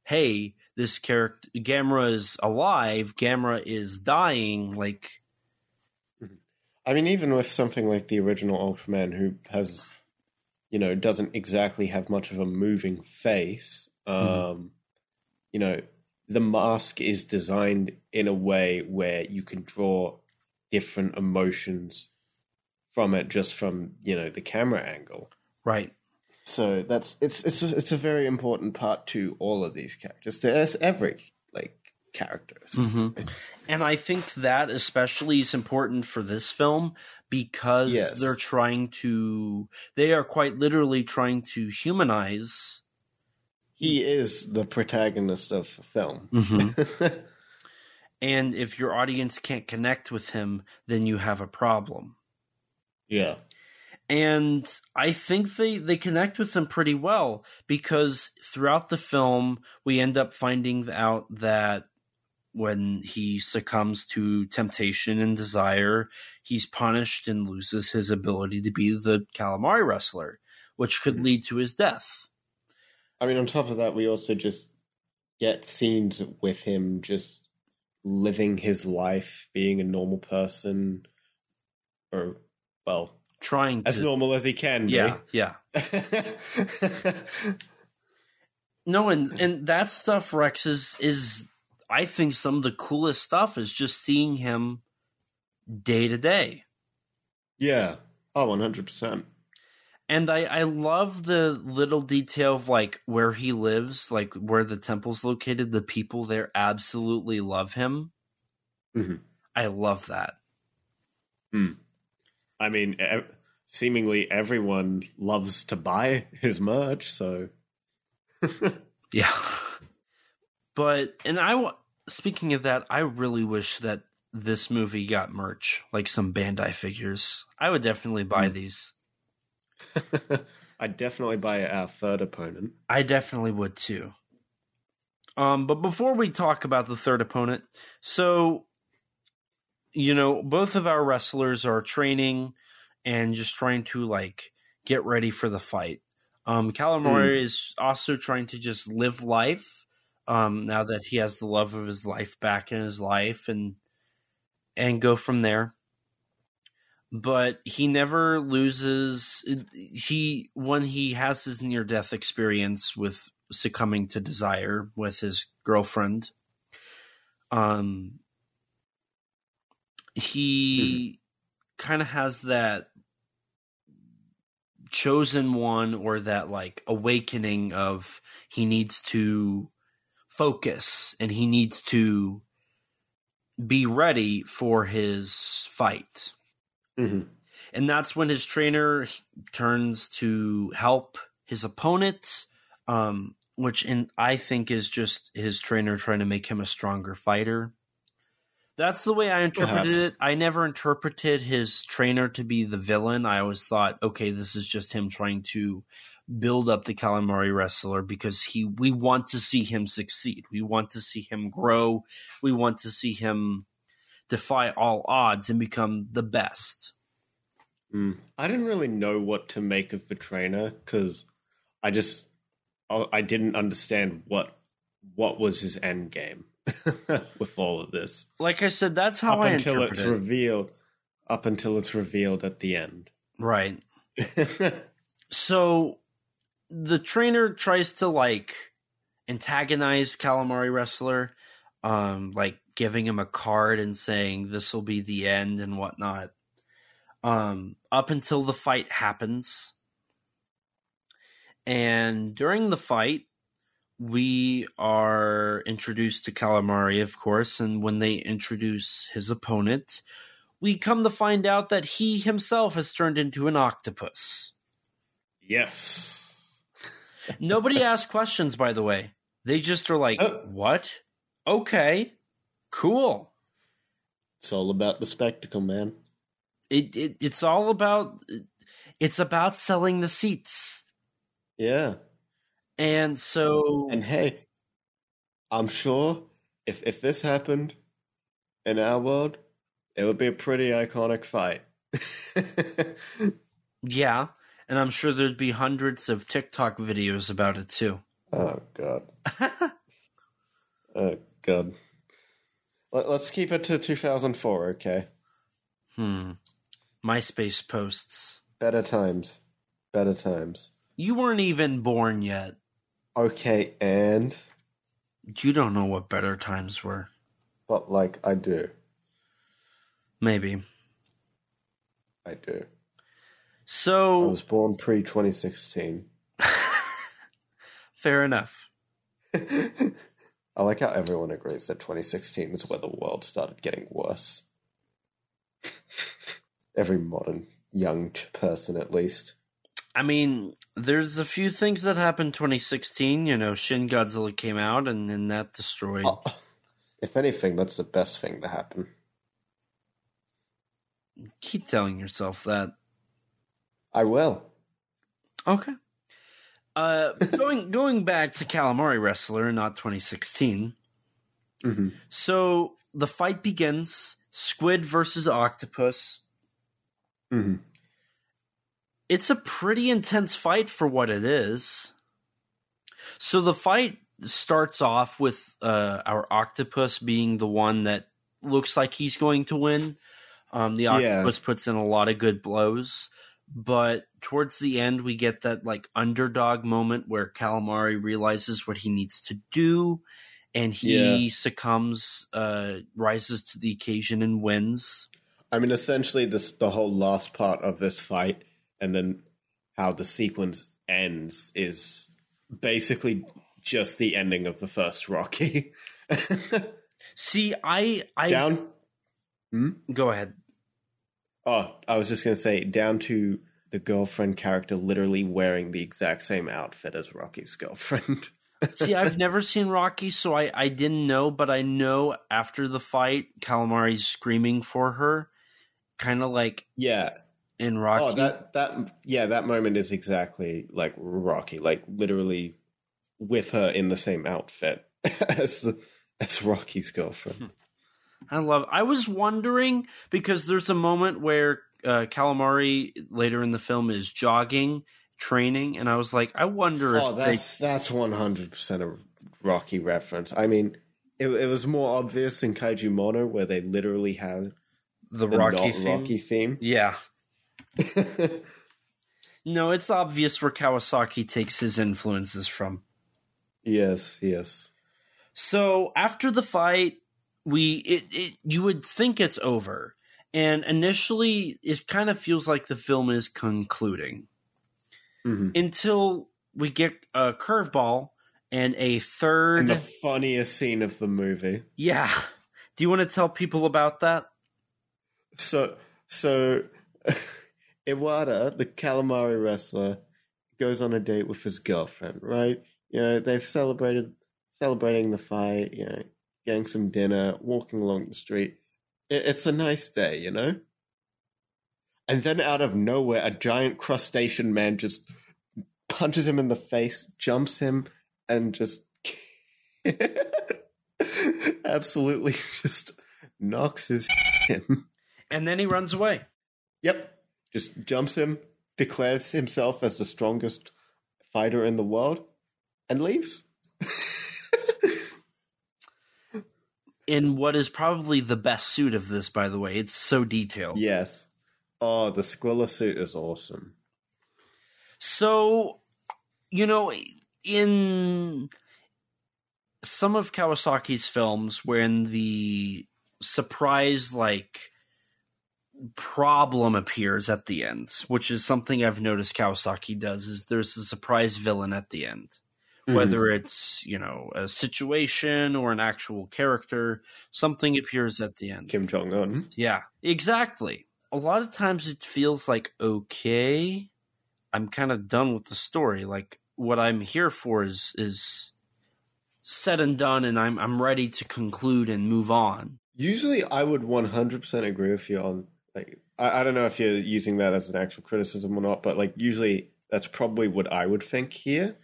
hey, this character Gamera is alive, Gamera is dying. Like, I mean, even with something like the original Ultraman, who has, you know, doesn't exactly have much of a moving face, you know, the mask is designed in a way where you can draw different emotions from it just from, you know, the camera angle. Right. So that's it's a very important part to all of these characters, to every like character. Mm-hmm. And I think that especially is important for this film because they're trying to quite literally trying to humanize. He is the protagonist of the film. Mm-hmm. And if your audience can't connect with him, then you have a problem. Yeah. And I think they connect with them pretty well because throughout the film, we end up finding out that when he succumbs to temptation and desire, he's punished and loses his ability to be the Calamari Wrestler, which could lead to his death. I mean, on top of that, we also just get scenes with him just living his life, being a normal person, or, well, trying as normal as he can. No, and that stuff, Rex, is I think some of the coolest stuff is just seeing him day to day. 100%. And I love the little detail of like where he lives, like where the temple's located. The people there absolutely love him. Mm-hmm. I love that. I mean, seemingly everyone loves to buy his merch, so... Yeah. But, and speaking of that, I really wish that this movie got merch, like some Bandai figures. I would definitely buy these. I'd definitely buy our third opponent. I definitely would, too. But before we talk about the third opponent, so... you know, both of our wrestlers are training and just trying to, like, get ready for the fight. Calamari is also trying to just live life now that he has the love of his life back in his life and go from there. But he never loses. When he has his near-death experience with succumbing to desire with his girlfriend, he kind of has that chosen one or that like awakening of he needs to focus and he needs to be ready for his fight. Mm-hmm. And that's when his trainer turns to help his opponent, which I think is just his trainer trying to make him a stronger fighter. That's the way I interpreted it. I never interpreted his trainer to be the villain. I always thought, okay, this is just him trying to build up the Calamari Wrestler because we want to see him succeed. We want to see him grow. We want to see him defy all odds and become the best. I didn't really know what to make of the trainer because I didn't understand what was his end game. With all of this, like I said, that's how I interpret it. Up until it's revealed at the end, right? So the trainer tries to like antagonize Calamari Wrestler, like giving him a card and saying this will be the end and whatnot. Up until the fight happens, and during the fight, we are introduced to Calamari, of course, and when they introduce his opponent, we come to find out that he himself has turned into an octopus. Yes. Nobody asked questions, by the way. They just are like, what? Okay, cool. It's all about the spectacle, man. It's all about... It's about selling the seats. Yeah. And so... And hey, I'm sure if this happened in our world, it would be a pretty iconic fight. Yeah, and I'm sure there'd be hundreds of TikTok videos about it too. Oh, God. Oh, God. Let's keep it to 2004, okay? MySpace posts. Better times. You weren't even born yet. Okay, and? You don't know what better times were. But, like, I do. Maybe. I do. So... I was born pre-2016. Fair enough. I like how everyone agrees that 2016 is where the world started getting worse. Every modern young person, at least. I mean, there's a few things that happened 2016. You know, Shin Godzilla came out and that destroyed. Oh, if anything, that's the best thing to happen. Keep telling yourself that. I will. Okay. Going back to Calamari Wrestler, not 2016. Mm-hmm. So the fight begins. Squid versus octopus. Mm-hmm. It's a pretty intense fight for what it is. So the fight starts off with our octopus being the one that looks like he's going to win. The octopus puts in a lot of good blows. But towards the end, we get that like underdog moment where Calamari realizes what he needs to do. And he succumbs, rises to the occasion and wins. I mean, essentially, the whole last part of this fight and then how the sequence ends is basically just the ending of the first Rocky. See, I down. Go ahead. Oh, I was just going to say down to the girlfriend character literally wearing the exact same outfit as Rocky's girlfriend. See, I've never seen Rocky, so I didn't know, but I know after the fight, Calamari's screaming for her, kind of like in Rocky. Oh, that moment is exactly like Rocky, like literally with her in the same outfit as Rocky's girlfriend. I was wondering because there's a moment where Calamari later in the film is jogging, training, and I was like, I wonder if that's 100% a Rocky reference. I mean, it was more obvious in Kaiju Mono where they literally had the Rocky theme. Yeah. No, it's obvious where Kawasaki takes his influences from. Yes. So after the fight, you would think it's over, And initially, it kind of feels like the film is concluding. Mm-hmm. Until we get a curveball and a third... And the funniest scene of the movie. Yeah. Do you want to tell people about that? So Iwata, the Calamari Wrestler, goes on a date with his girlfriend, right? You know, they've celebrating the fight, you know, getting some dinner, walking along the street. It's a nice day, you know? And then out of nowhere, a giant crustacean man just punches him in the face, jumps him, and just absolutely just knocks his him. And then he runs away. Yep. Just jumps him, declares himself as the strongest fighter in the world, and leaves. In what is probably the best suit of this, by the way. It's so detailed. Yes. Oh, the Squilla suit is awesome. So, you know, in some of Kawasaki's films, where in the surprise, like, problem appears at the end, which is something I've noticed Kawasaki does, is there's a surprise villain at the end. Whether it's, you know, a situation or an actual character, something appears at the end. Kim Jong-un. Yeah, exactly. A lot of times it feels like, okay, I'm kind of done with the story. Like, what I'm here for is said and done, and I'm ready to conclude and move on. Usually I would 100% agree with you on, like, I don't know if you're using that as an actual criticism or not, but, like, usually that's probably what I would think here.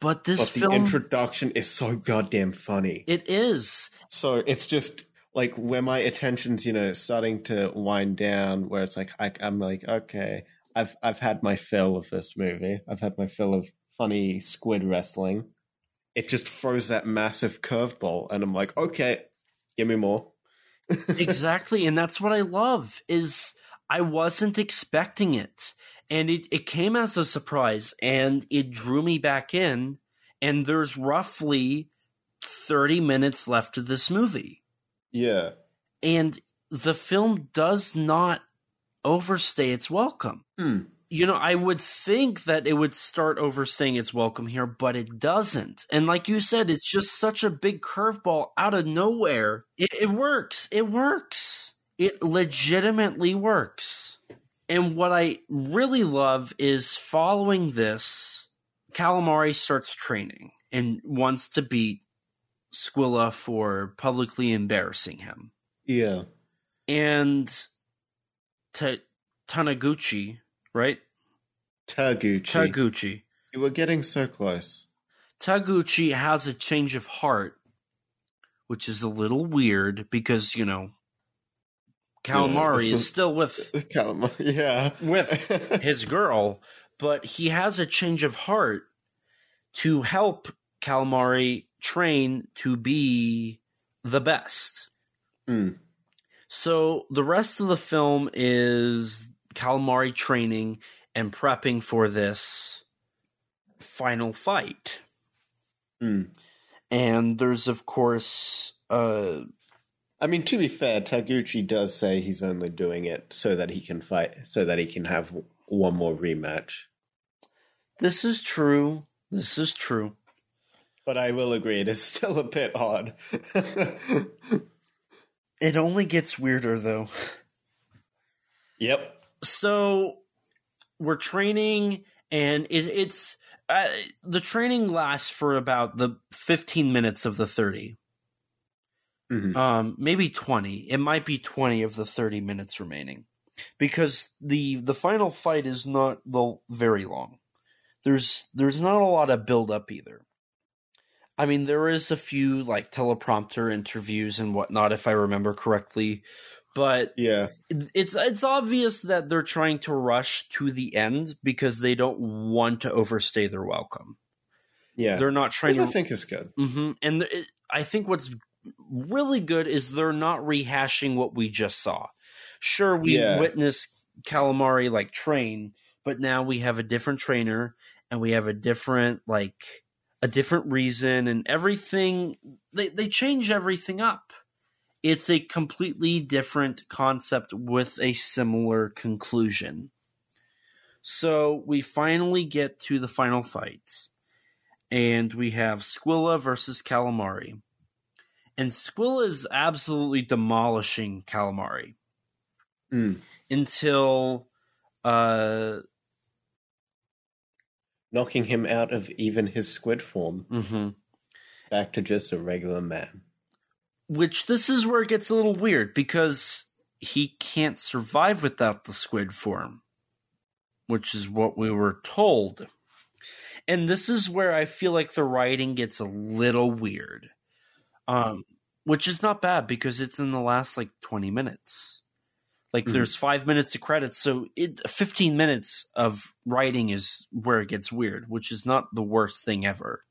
But the introduction is so goddamn funny. It is. So it's just like where my attention's, you know, starting to wind down, where it's like I'm like, okay, I've had my fill of this movie. I've had my fill of funny squid wrestling. It just throws that massive curveball, and I'm like, okay, give me more. Exactly, and that's what I love, is I wasn't expecting it. And it came as a surprise, and it drew me back in, and there's roughly 30 minutes left of this movie. Yeah. And the film does not overstay its welcome. Mm. You know, I would think that it would start overstaying its welcome here, but it doesn't. And like you said, it's just such a big curveball out of nowhere. It works. It works. It legitimately works. And what I really love is following this, Calamari starts training and wants to beat Squilla for publicly embarrassing him. Yeah. And Taguchi, right? Taguchi. You were getting so close. Taguchi has a change of heart, which is a little weird because, you know, Calamari is still with Calamari, yeah, with his girl, but he has a change of heart to help Calamari train to be the best. Mm. So the rest of the film is Calamari training and prepping for this final fight. Mm. And there's, of course, I mean, to be fair, Taguchi does say he's only doing it so that he can fight, so that he can have one more rematch. This is true. This is true. But I will agree, it is still a bit odd. It only gets weirder, though. Yep. So, we're training, and it's the training lasts for about the 15 minutes of the 30. Mm-hmm. Maybe 20. It might be 20 of the 30 minutes remaining, because the final fight is not very long. There's not a lot of build up either. I mean, there is a few like teleprompter interviews and whatnot, if I remember correctly, but yeah, it's obvious that they're trying to rush to the end because they don't want to overstay their welcome. Yeah, they're not trying. Which I think is good. Mm-hmm. And I think what's really good is they're not rehashing what we just saw. Sure, we witnessed Calamari like train, but now we have a different trainer and we have a different reason, and everything they change everything up. It's a completely different concept with a similar conclusion. So we finally get to the final fight, and we have Squilla versus Calamari. And Squilla is absolutely demolishing Calamari until knocking him out of even his squid form back to just a regular man. Which this is where it gets a little weird, because he can't survive without the squid form, which is what we were told. And this is where I feel like the writing gets a little weird. Which is not bad, because it's in the last, 20 minutes. There's 5 minutes of credits, so 15 minutes of writing is where it gets weird, which is not the worst thing ever.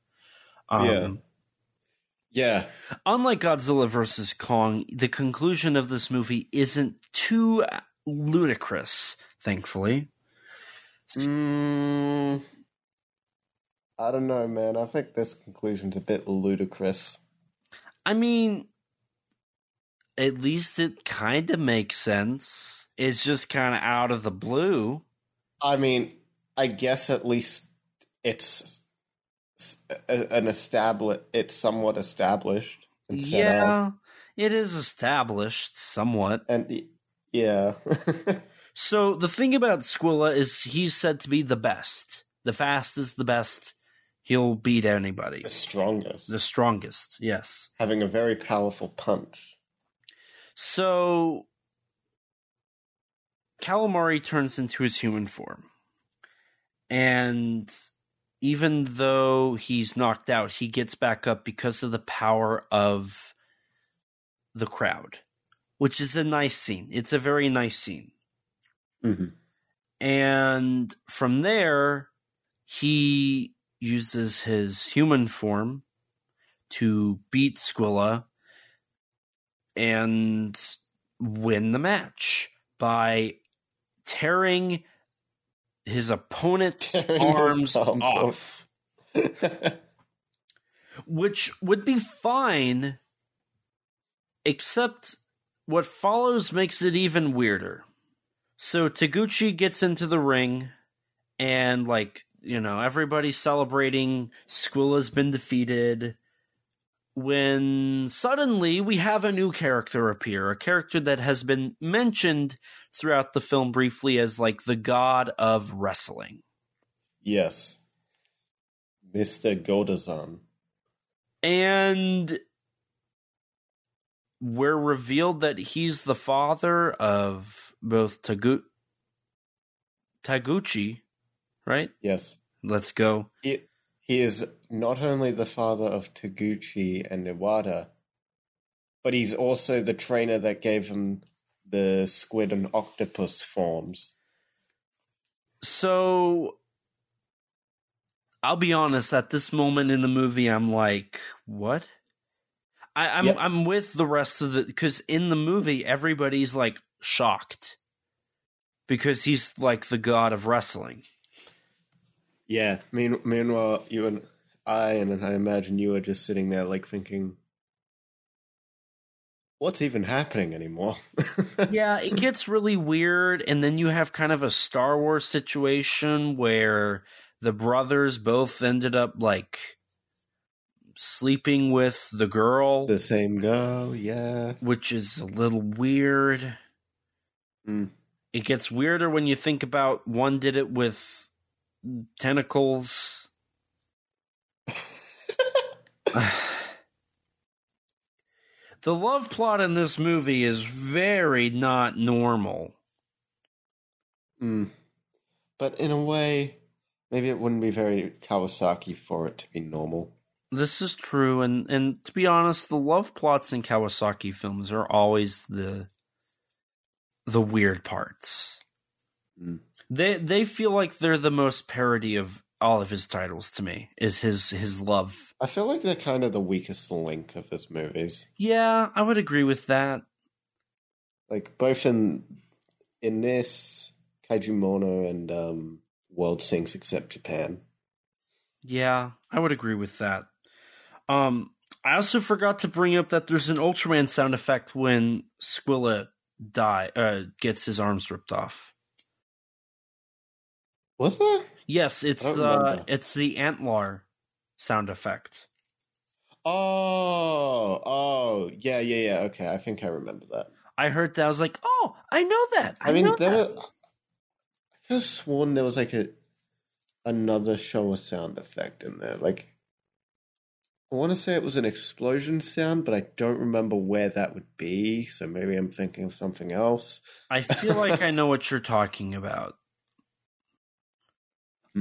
Yeah. Unlike Godzilla vs. Kong, the conclusion of this movie isn't too ludicrous, thankfully. I don't know, man. I think this conclusion's a bit ludicrous. I mean, at least it kind of makes sense. It's just kind of out of the blue. I mean, I guess at least it's somewhat established. And yeah, it is established somewhat. And yeah. So the thing about Squilla is he's said to be the best, the fastest, the best. He'll beat anybody. The strongest, yes. Having a very powerful punch. So, Calamari turns into his human form. And even though he's knocked out, he gets back up because of the power of the crowd, which is a nice scene. It's a very nice scene. Mm-hmm. And from there, he uses his human form to beat Squilla and win the match by tearing his opponent's arms off. Which would be fine, except what follows makes it even weirder. So Taguchi gets into the ring and everybody's celebrating. Squilla's been defeated. When suddenly we have a new character appear, a character that has been mentioned throughout the film briefly as the god of wrestling. Yes. Mr. Godazan. And we're revealed that he's the father of both Taguchi. Right? Yes. Let's go. He is not only the father of Taguchi and Iwata, but he's also the trainer that gave him the squid and octopus forms. So, I'll be honest, at this moment in the movie, I'm like, what? I'm with the rest of the... Because in the movie, everybody's, shocked. Because he's, the god of wrestling. Yeah, meanwhile, you and I imagine you are just sitting there, thinking, what's even happening anymore? Yeah, it gets really weird, and then you have kind of a Star Wars situation where the brothers both ended up, sleeping with the girl. The same girl, yeah. Which is a little weird. Mm. It gets weirder when you think about one did it with tentacles. The love plot in this movie is very not normal. But in a way, maybe it wouldn't be very Kawasaki for it to be normal. This is true, and to be honest, the love plots in Kawasaki films are always the weird parts. They feel like they're the most parody of all of his titles to me, is his love. I feel like they're kind of the weakest link of his movies. Yeah, I would agree with that. Both in this, Kaiju Mono and World Sinks, Except Japan. Yeah, I would agree with that. I also forgot to bring up that there's an Ultraman sound effect when Squilla gets his arms ripped off. Was that? Yes, it's the Antlar sound effect. Oh, yeah. Okay, I think I remember that. I heard that. I was like, oh, I know that. I could have sworn there was like another Showa sound effect in there. Like, I want to say it was an explosion sound, but I don't remember where that would be. So maybe I'm thinking of something else. I feel like I know what you're talking about.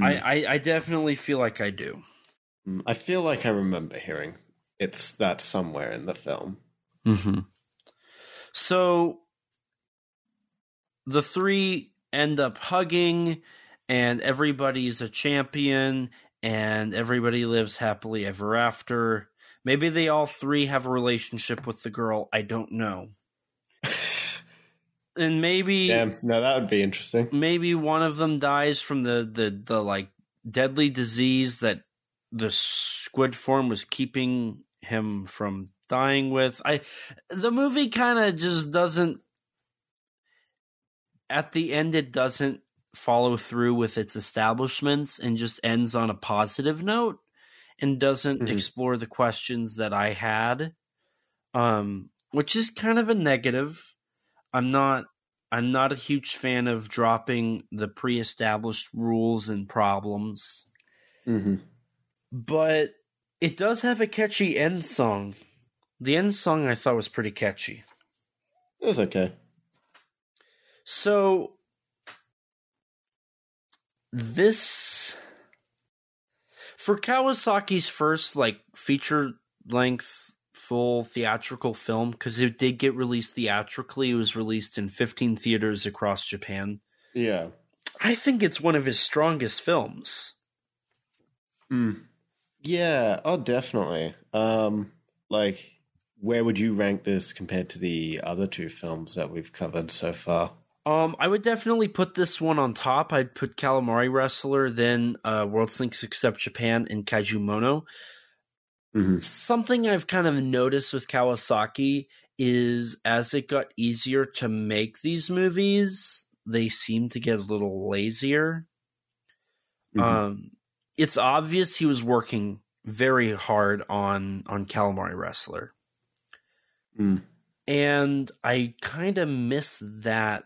I definitely feel like I do. I feel like I remember hearing it's that somewhere in the film. Mm-hmm. So the three end up hugging, and everybody's a champion, and everybody lives happily ever after. Maybe they all three have a relationship with the girl. I don't know. And maybe... Damn, no, that would be interesting. Maybe one of them dies from the deadly disease that the squid form was keeping him from dying with. The movie kind of just doesn't... At the end, it doesn't follow through with its establishments and just ends on a positive note and doesn't explore the questions that I had, which is kind of a negative. I'm not a huge fan of dropping the pre-established rules and problems. Mm-hmm. But it does have a catchy end song. The end song I thought was pretty catchy. It was okay. So this, for Kawasaki's first feature-length full theatrical film, because it did get released theatrically. It was released in 15 theaters across Japan. Yeah. I think it's one of his strongest films. Mm. Yeah, oh, definitely. Where would you rank this compared to the other two films that we've covered so far? I would definitely put this one on top. I'd put Calamari Wrestler, then World Sinks Except Japan, and Kaiju Mono. Mm-hmm. Something I've kind of noticed with Kawasaki is as it got easier to make these movies, they seem to get a little lazier. Mm-hmm. It's obvious he was working very hard on Calamari Wrestler. Mm. And I kind of miss that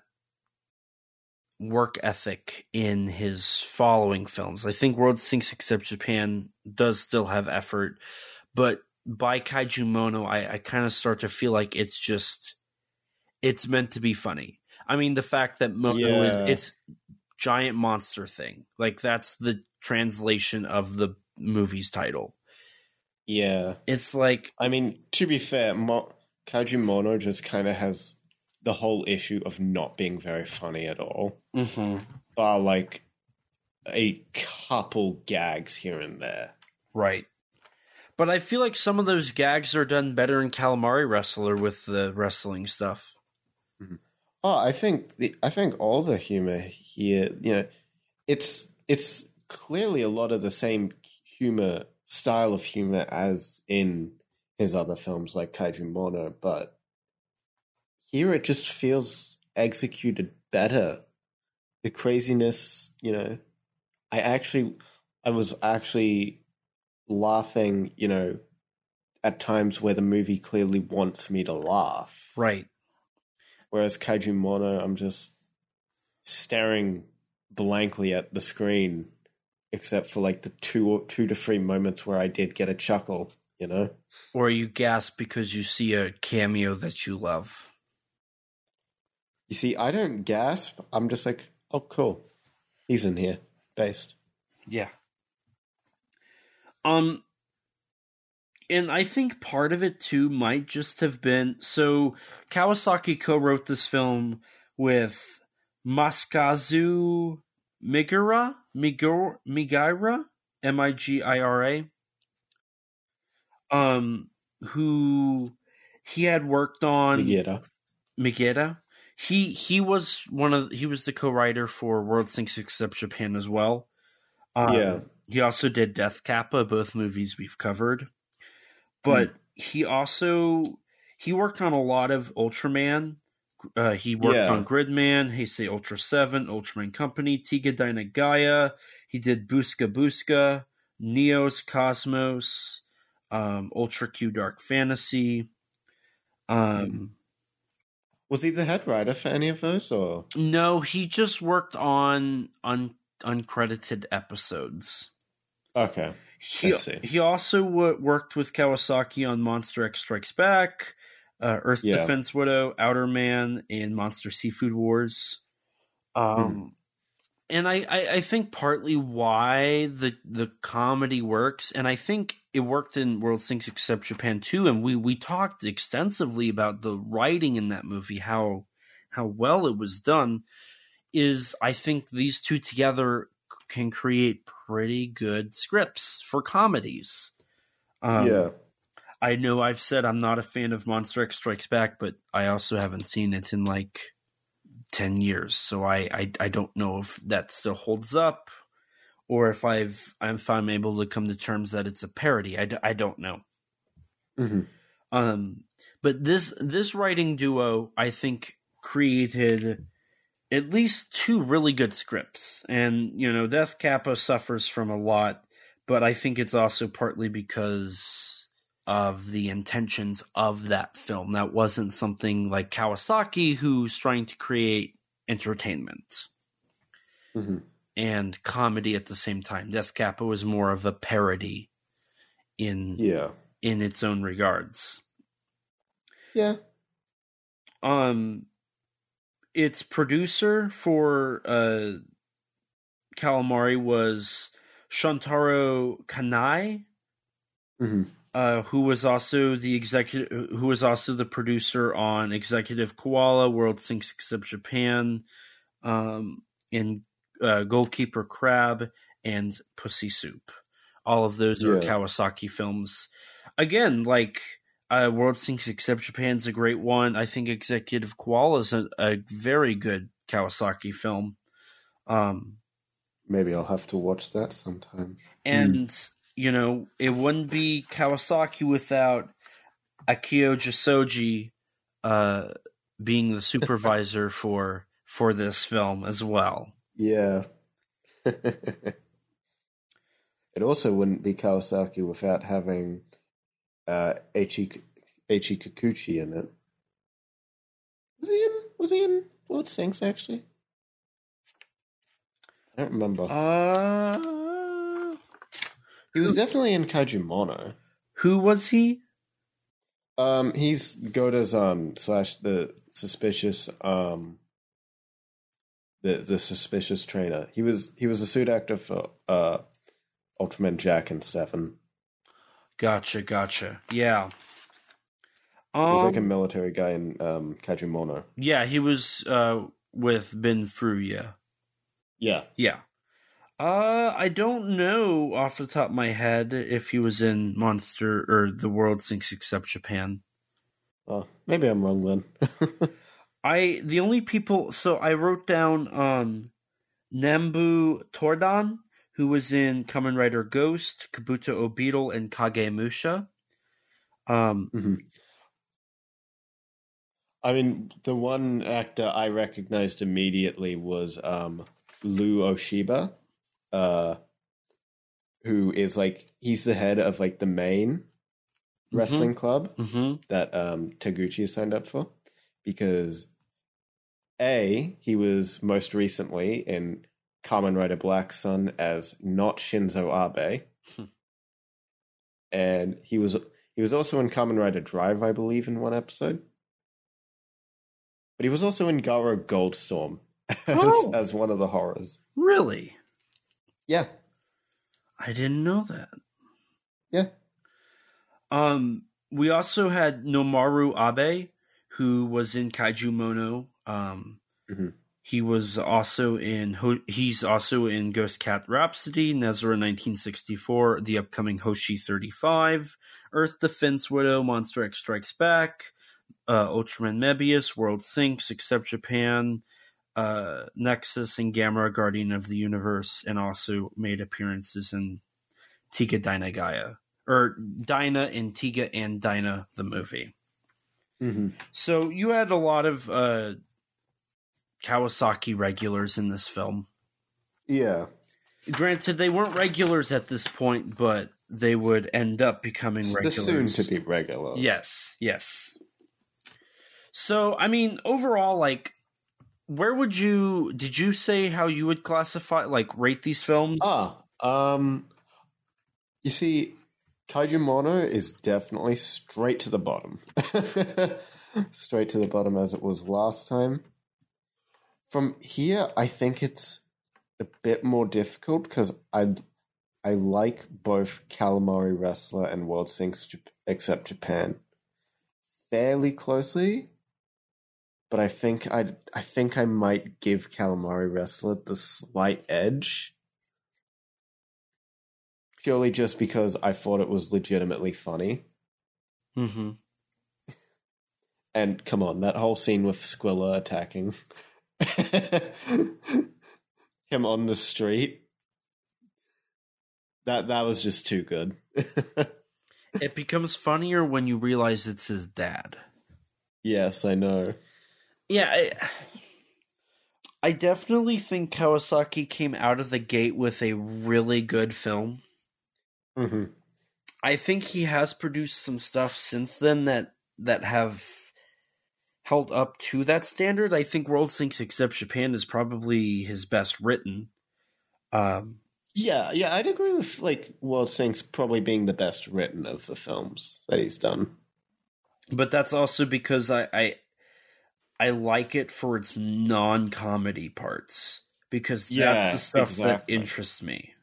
work ethic in his following films. I think World Sinks Except Japan does still have effort, but by Kaiju Mono, I kind of start to feel like it's meant to be funny. I mean, the fact that Mono is, it's giant monster thing. Like, that's the translation of the movie's title. Yeah. It's like... I mean, to be fair, Kaiju Mono just kind of has... the whole issue of not being very funny at all. Mm-hmm. Bar a couple gags here and there. Right. But I feel like some of those gags are done better in Calamari Wrestler with the wrestling stuff. Mm-hmm. Oh, I think all the humor here, it's clearly a lot of the same style of humor as in his other films like Kaiju Mono, but here it just feels executed better. The craziness, I was actually laughing, at times where the movie clearly wants me to laugh. Right. Whereas Kaiju Mono, I'm just staring blankly at the screen, except for the two to three moments where I did get a chuckle, Or you gasp because you see a cameo that you love. You see, I don't gasp. I'm just like, oh, cool. He's in here. Based. Yeah. And I think part of it, too, might just have been... So, Kawasaki co-wrote this film with Masakazu Migira? Migira? Who he had worked on... Migita. He was the co-writer for World Sinks Except Japan as well. He also did Death Kappa, both movies we've covered. But he also, he worked on a lot of Ultraman. He worked on Gridman, Heisei Ultra 7, Ultraman Company, Tiga Dyna Gaia. He did Buska Buska, Neos, Cosmos, Ultra Q Dark Fantasy. Was he the head writer for any of those? Or no, he just worked on uncredited episodes. Okay. He also worked with Kawasaki on Monster X Strikes Back, Earth Defense Widow, Outer Man, and Monster Seafood Wars. And I think partly why the comedy works, and I think it worked in World Sinks Except Japan too, and we talked extensively about the writing in that movie, how well it was done, is I think these two together can create pretty good scripts for comedies. I know I've said I'm not a fan of Monster X Strikes Back, but I also haven't seen it in like 10 years. So I don't know if that still holds up or if I'm able to come to terms that it's a parody. I don't know. But this writing duo, I think, created at least two really good scripts. And, you know, Death Kappa suffers from a lot, but I think it's also partly because of the intentions of that film. That wasn't something like Kawasaki, who's trying to create entertainment and comedy at the same time. Death Kappa was more of a parody in its own regards. Yeah. Its producer for Calamari was Shantaro Kanai, who was also the producer on Executive Koala, World Sinks Except Japan, and Goalkeeper Crab and Pussy Soup. All of those are Kawasaki films. Again, like. World Sinks Except Japan's a great one. I think Executive Koala is a very good Kawasaki film. Maybe I'll have to watch that sometime. And, you know, it wouldn't be Kawasaki without Akio Josoji being the supervisor for this film as well. Yeah. It also wouldn't be Kawasaki without having... Eiichi Kikuchi in it. Was he in World Sinks actually? I don't remember. He was definitely in Kaiju Mono. Who was he? He's Godazan / the suspicious the suspicious trainer. He was a suit actor for Ultraman Jack and 7. Gotcha. Yeah. He was like a military guy in Kaiju Mono. Yeah, he was with Ben Furia. Yeah. I don't know off the top of my head if he was in Monster or The World Sinks Except Japan. Maybe I'm wrong then. I wrote down Nambu Tordan, who was in Kamen Rider Ghost, Kabuto-O Beetle, and Kagemusha. I mean, the one actor I recognized immediately was Lou Oshiba, who is like, he's the head of like the main wrestling club that Taguchi signed up for, because he was most recently in Kamen Rider Black Sun as not Shinzo Abe. And he was also in Kamen Rider Drive, I believe, in one episode. But he was also in Garo Goldstorm as one of the horrors. Really? Yeah. I didn't know that. Yeah. We also had Nomaru Abe, who was in Kaiju Mono. He was also in. He's also in Ghost Cat Rhapsody, Nezra 1964, the upcoming Hoshi 35, Earth Defense Widow, Monster X Strikes Back, Ultraman Mebius, World Sinks, Except Japan, Nexus, and Gamera Guardian of the Universe, and also made appearances in Tiga Dyna Gaia. or Dyna and Tiga and Dyna, the movie. Mm-hmm. So you had a lot of Kawasaki regulars in this film. Yeah. Granted, they weren't regulars at this point, but they would end up becoming regulars. Soon to be regulars. Yes, yes. So, I mean, overall, like, where would you... Did you say how you would classify, like, rate these films? You see, Kaiju Mono is definitely straight to the bottom. Straight to the bottom as it was last time. From here, I think it's a bit more difficult because I like both Calamari Wrestler and World Sinks Except Japan fairly closely, but I think I might give Calamari Wrestler the slight edge purely just because I thought it was legitimately funny. Mm-hmm. And come on, that whole scene with Squilla attacking him on the street. That was just too good. It becomes funnier when you realize it's his dad. Yes, I know. Yeah, I definitely think Kawasaki came out of the gate with a really good film. Mm-hmm. I think he has produced some stuff since then that have held up to that standard. I think World Sinks Except Japan is probably his best written. Yeah, I'd agree with like World Sinks probably being the best written of the films that he's done. But that's also because I like it for its non-comedy parts because that's the stuff exactly. That interests me.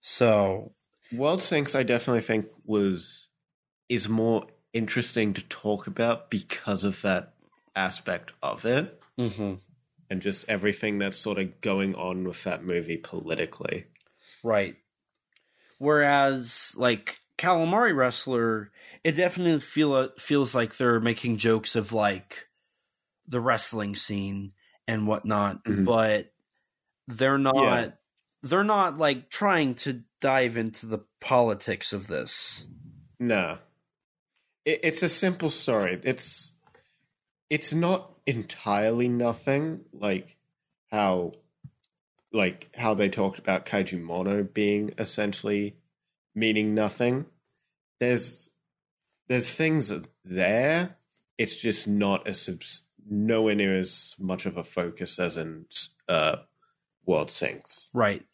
So World Sinks, I definitely think is more interesting to talk about because of that aspect of it. Mm-hmm. And just everything that's sort of going on with that movie politically. Right. Whereas, like, Calamari Wrestler, it definitely feels like they're making jokes of, like, the wrestling scene and whatnot. Mm-hmm. But they're not... Yeah. They're not, like, trying to dive into the politics of this. No. It's a simple story. It's not... entirely nothing like how they talked about Kaiju Mono being essentially meaning nothing. There's things there. It's just not nowhere near as much of a focus as in World Sinks. Right.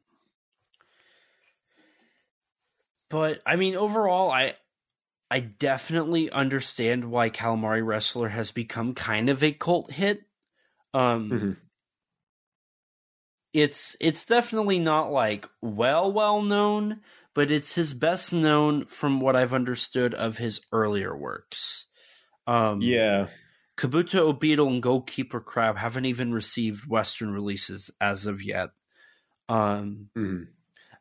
But I mean, overall, I definitely understand why Calamari Wrestler has become kind of a cult hit. Mm-hmm. It's definitely not like well known, but it's his best known from what I've understood of his earlier works. Kabuto-O Beetle and Goalkeeper Crab haven't even received Western releases as of yet. Mm-hmm.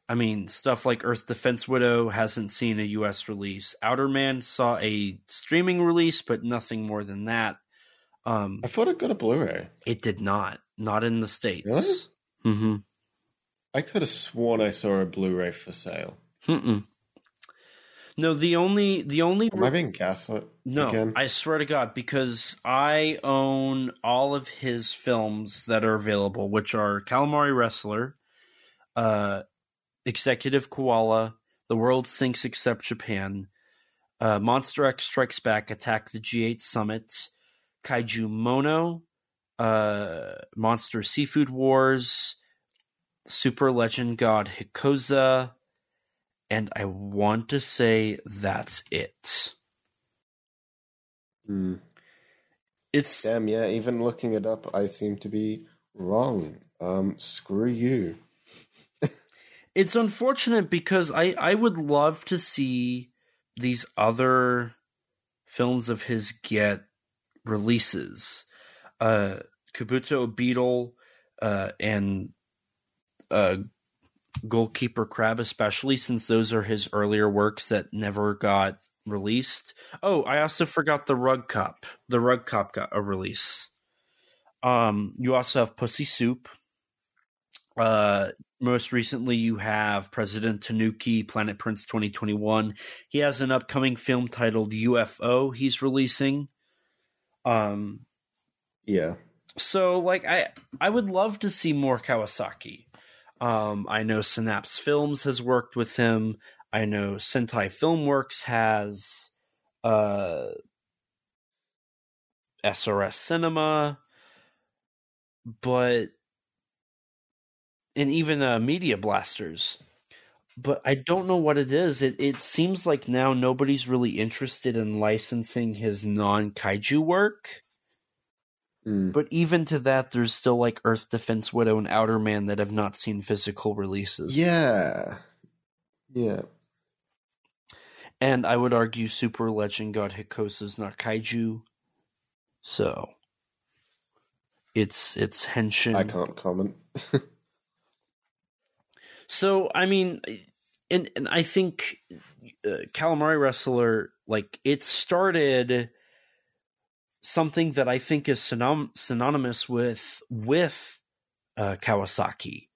I mean, stuff like Earth Defense Widow hasn't seen a U.S. release. Outer Man saw a streaming release, but nothing more than that. I thought it got a Blu-ray. It did not. Not in the States. Really? Mm-hmm. I could have sworn I saw a Blu-ray for sale. Mm-mm. No, the only... Am I being gaslit? No, again? I swear to God, because I own all of his films that are available, which are Calamari Wrestler, Executive Koala, The World Sinks Except Japan, Monster X Strikes Back, Attack the G8 Summit, Kaiju Mono, Monster Seafood Wars, Super Legend God Hikoza, and I want to say that's it. Mm. Damn, yeah, even looking it up, I seem to be wrong. Screw you. It's unfortunate because I would love to see these other films of his get releases. Kabuto-O Beetle and Goalkeeper Crab, especially since those are his earlier works that never got released. Oh, I also forgot The Rug Cop. The Rug Cop got a release. You also have Pussy Soup. Most recently, you have President Tanuki, Planet Prince 2021. He has an upcoming film titled UFO he's releasing. Yeah. So, like, I would love to see more Kawasaki. I know Synapse Films has worked with him. I know Sentai Filmworks has SRS Cinema. But... and even Media Blasters. But I don't know what it is. It seems like now nobody's really interested in licensing his non-kaiju work. Mm. But even to that, there's still like Earth Defense Widow and Outer Man that have not seen physical releases. Yeah. Yeah. And I would argue Super Legend God Hikoza is not kaiju. So. It's henshin. I can't comment. So, I mean, and I think Calamari Wrestler, like, it started something that I think is synonymous with Kawasaki,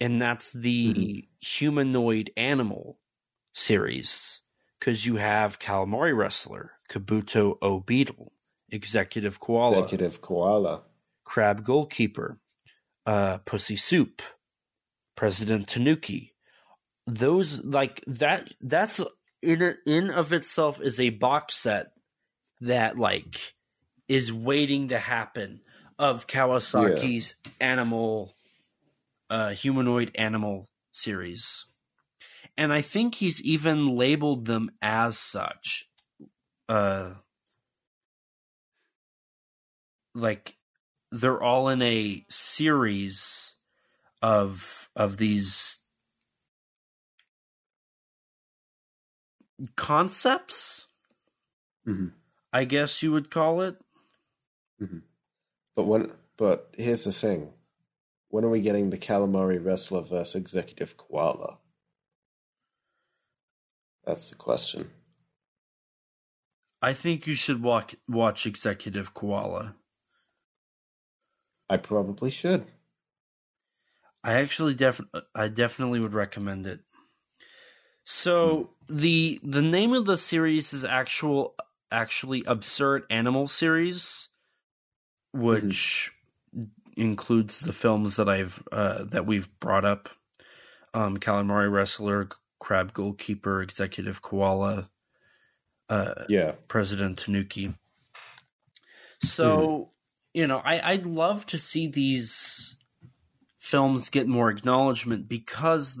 and that's the humanoid animal series, because you have Calamari Wrestler, Kabuto-O Beetle, Executive Koala, Crab Goalkeeper, Pussy Soup, President Tanuki. Those, like, that's in of itself is a box set that, like, is waiting to happen of Kawasaki's humanoid animal series. And I think he's even labeled them as such. Like, they're all in a series of these concepts, I guess you would call it. Mm-hmm. But here's the thing: when are we getting the Calamari Wrestler versus Executive Koala? That's the question. I think you should watch Executive Koala. I probably should. I actually definitely would recommend it. So the name of the series is actually Absurd Animal Series, which includes the films that we've brought up: Calamari Wrestler, Crab Goalkeeper, Executive Koala, President Tanuki. So you know, I'd love to see these films get more acknowledgement, because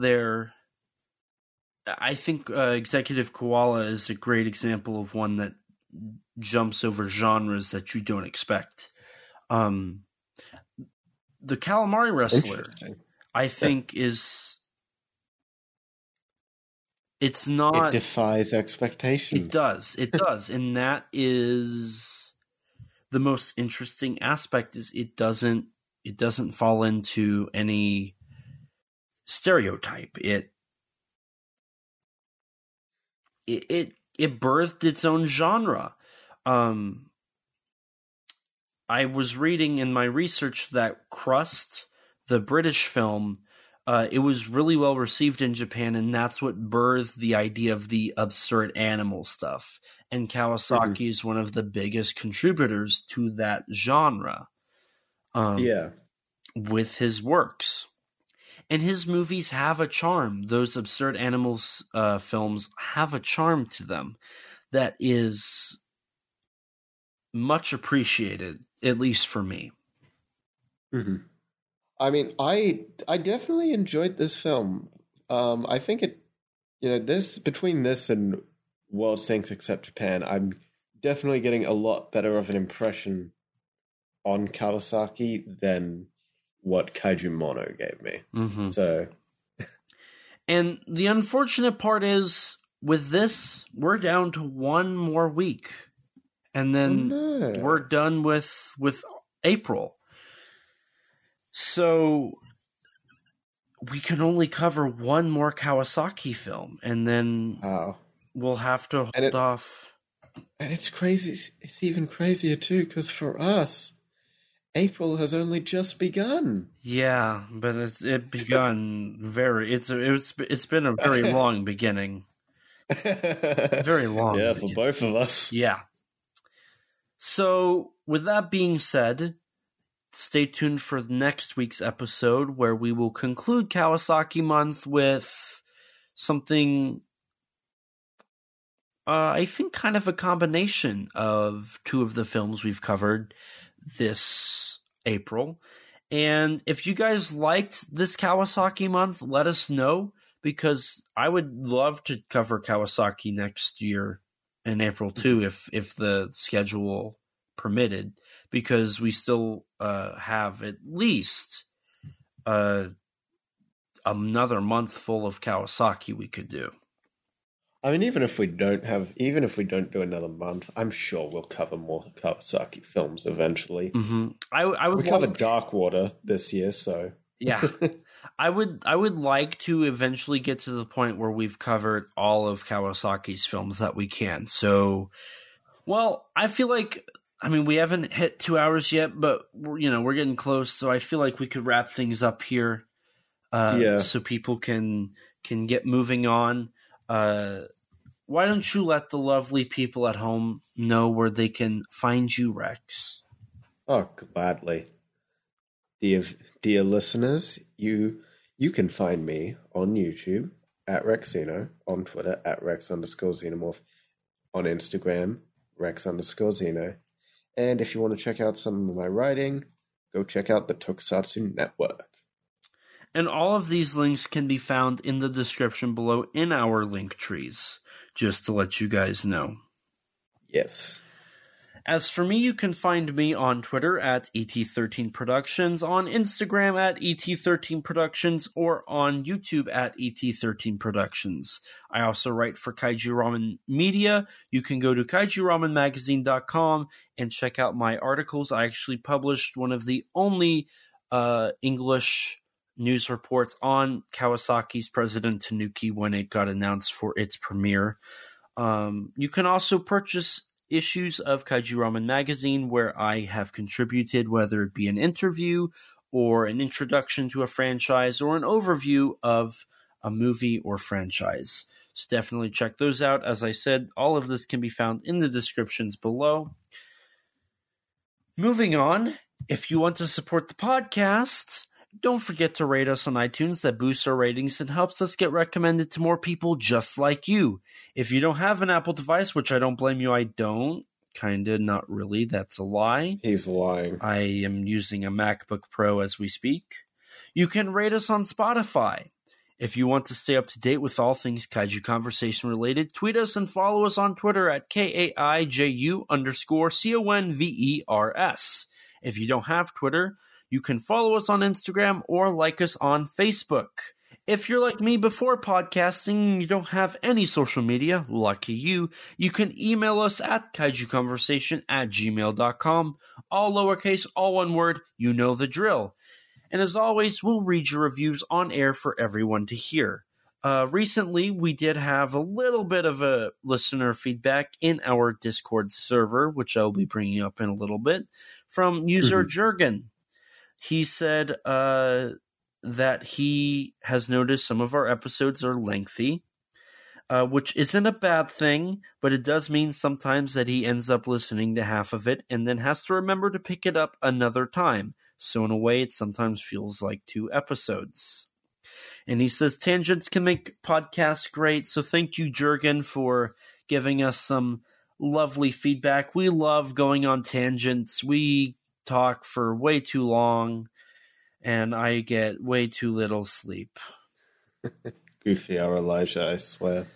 I think Executive Koala is a great example of one that jumps over genres that you don't expect. The Calamari Wrestler, I think, it defies expectations. It does. And that is the most interesting aspect, is it doesn't fall into any stereotype. It birthed its own genre. I was reading in my research that Crust, the British film, it was really well received in Japan, and that's what birthed the idea of the absurd animal stuff. And Kawasaki is one of the biggest contributors to that genre. With his works, and his movies have a charm. Those Absurd Animals films have a charm to them that is much appreciated, at least for me. I mean, I definitely enjoyed this film. I think between this and World Sinks Except Japan, I'm definitely getting a lot better of an impression on Kawasaki than what Kaiju Mono gave me. So, and the unfortunate part is, with this, we're down to one more week, and then we're done with April. So we can only cover one more Kawasaki film, and then we'll have to hold off. And it's crazy. It's even crazier too, because for us, April has only just begun. Yeah, but it begun very. It's been a very long beginning. Very long. Yeah, for both of us. Yeah. So, with that being said, stay tuned for next week's episode where we will conclude Kawasaki Month with something. I think kind of a combination of two of the films we've covered this April. And if you guys liked this Kawasaki month, let us know, because I would love to cover Kawasaki next year in April too, if the schedule permitted, because we still have at least another month full of Kawasaki we could do. I mean, even if we don't do another month, I'm sure we'll cover more Kawasaki films eventually. Mm-hmm. We covered Darkwater this year, so yeah, I would like to eventually get to the point where we've covered all of Kawasaki's films that we can. So, well, I mean, we haven't hit 2 hours yet, but we're getting close. So I feel like we could wrap things up here, so people can get moving on. Why don't you let the lovely people at home know where they can find you, Rex? Oh, gladly. Dear listeners, you can find me on YouTube at Rexino, on Twitter at Rex_Xenomorph, on Instagram, Rex_Xeno. And if you want to check out some of my writing, go check out the Tokusatsu Network. And all of these links can be found in the description below in our link trees, just to let you guys know. Yes. As for me, you can find me on Twitter at ET13Productions, on Instagram at ET13Productions, or on YouTube at ET13Productions. I also write for Kaiju Ramen Media. You can go to kaijuramenmagazine.com and check out my articles. I actually published one of the only English news reports on Kawasaki's President Tanuki when it got announced for its premiere. You can also purchase issues of Kaiju Ramen Magazine where I have contributed, whether it be an interview or an introduction to a franchise or an overview of a movie or franchise. So definitely check those out. As I said, all of this can be found in the descriptions below. Moving on, if you want to support the podcast, don't forget to rate us on iTunes. That boosts our ratings and helps us get recommended to more people just like you. If you don't have an Apple device, which I don't blame you, I don't. Kinda, not really. That's a lie. He's lying. I am using a MacBook Pro as we speak. You can rate us on Spotify. If you want to stay up to date with all things Kaiju Conversation related, tweet us and follow us on Twitter at KAIJU_CONVERS. If you don't have Twitter, you can follow us on Instagram or like us on Facebook. If you're like me before podcasting and you don't have any social media, lucky you, you can email us at kaijuconversation@gmail.com. All lowercase, all one word, you know the drill. And as always, we'll read your reviews on air for everyone to hear. Recently, we did have a little bit of a listener feedback in our Discord server, which I'll be bringing up in a little bit, from user Jurgen. He said that he has noticed some of our episodes are lengthy, which isn't a bad thing, but it does mean sometimes that he ends up listening to half of it and then has to remember to pick it up another time. So in a way, it sometimes feels like two episodes. And he says tangents can make podcasts great. So thank you, Jurgen, for giving us some lovely feedback. We love going on tangents. We talk for way too long and I get way too little sleep. Goofy hour, Elijah, I swear.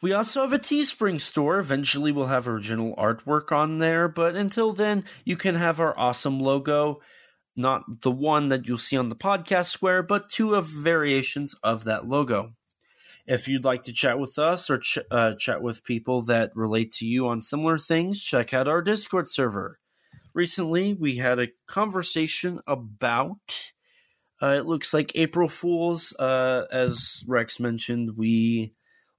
We also have a Teespring store. Eventually we'll have original artwork on there, but until then you can have our awesome logo, not the one that you'll see on the podcast square, but two of variations of that logo. If you'd like to chat with us or chat with people that relate to you on similar things, check out our Discord server. Recently, we had a conversation about, it looks like April Fools. As Rex mentioned, we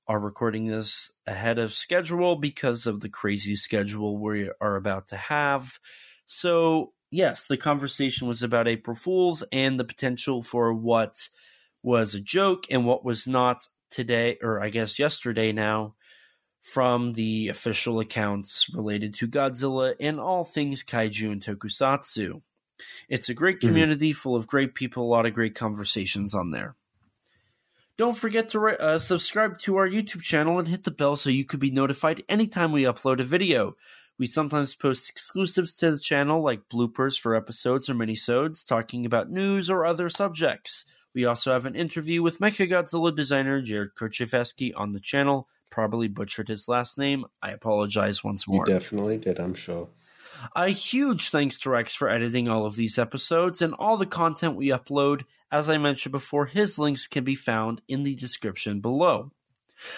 are recording this ahead of schedule because of the crazy schedule we are about to have. So, yes, the conversation was about April Fools and the potential for what was a joke and what was not today, or I guess yesterday now, from the official accounts related to Godzilla and all things kaiju and tokusatsu. It's a great community full of great people, a lot of great conversations on there. Don't forget to subscribe to our YouTube channel and hit the bell so you could be notified anytime we upload a video. We sometimes post exclusives to the channel like bloopers for episodes or minisodes talking about news or other subjects. We also have an interview with Mechagodzilla designer Jared Kerchevsky on the channel. Probably butchered his last name. I apologize once more. You definitely did, I'm sure. A huge thanks to Rex for editing all of these episodes and all the content we upload. As I mentioned before, his links can be found in the description below.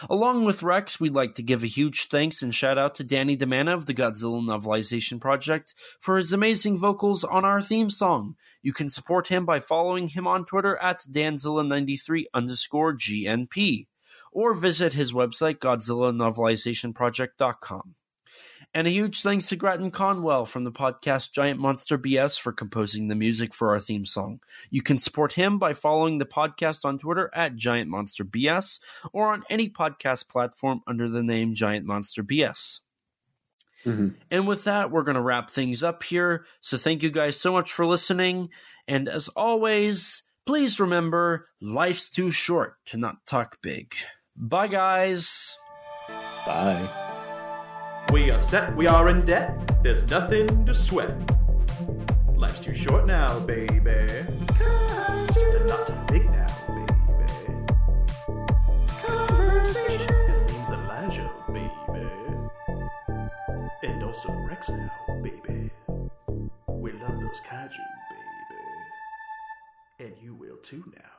Along with Rex, we'd like to give a huge thanks and shout out to Danny DeManna of the Godzilla Novelization Project for his amazing vocals on our theme song. You can support him by following him on Twitter at Danzilla93_GNP or visit his website GodzillaNovelizationProject.com. And a huge thanks to Grattan Conwell from the podcast Giant Monster BS for composing the music for our theme song. You can support him by following the podcast on Twitter at Giant Monster BS or on any podcast platform under the name Giant Monster BS. And with that, we're going to wrap things up here. So thank you guys so much for listening. And as always, please remember, life's too short to not talk big. Bye, guys. Bye. We are set, we are in debt, there's nothing to sweat. Life's too short now, baby. Kaiju. Not too big now, baby. Conversation. His name's Elijah, baby. And also Rex now, baby. We love those kaiju, baby. And you will too now.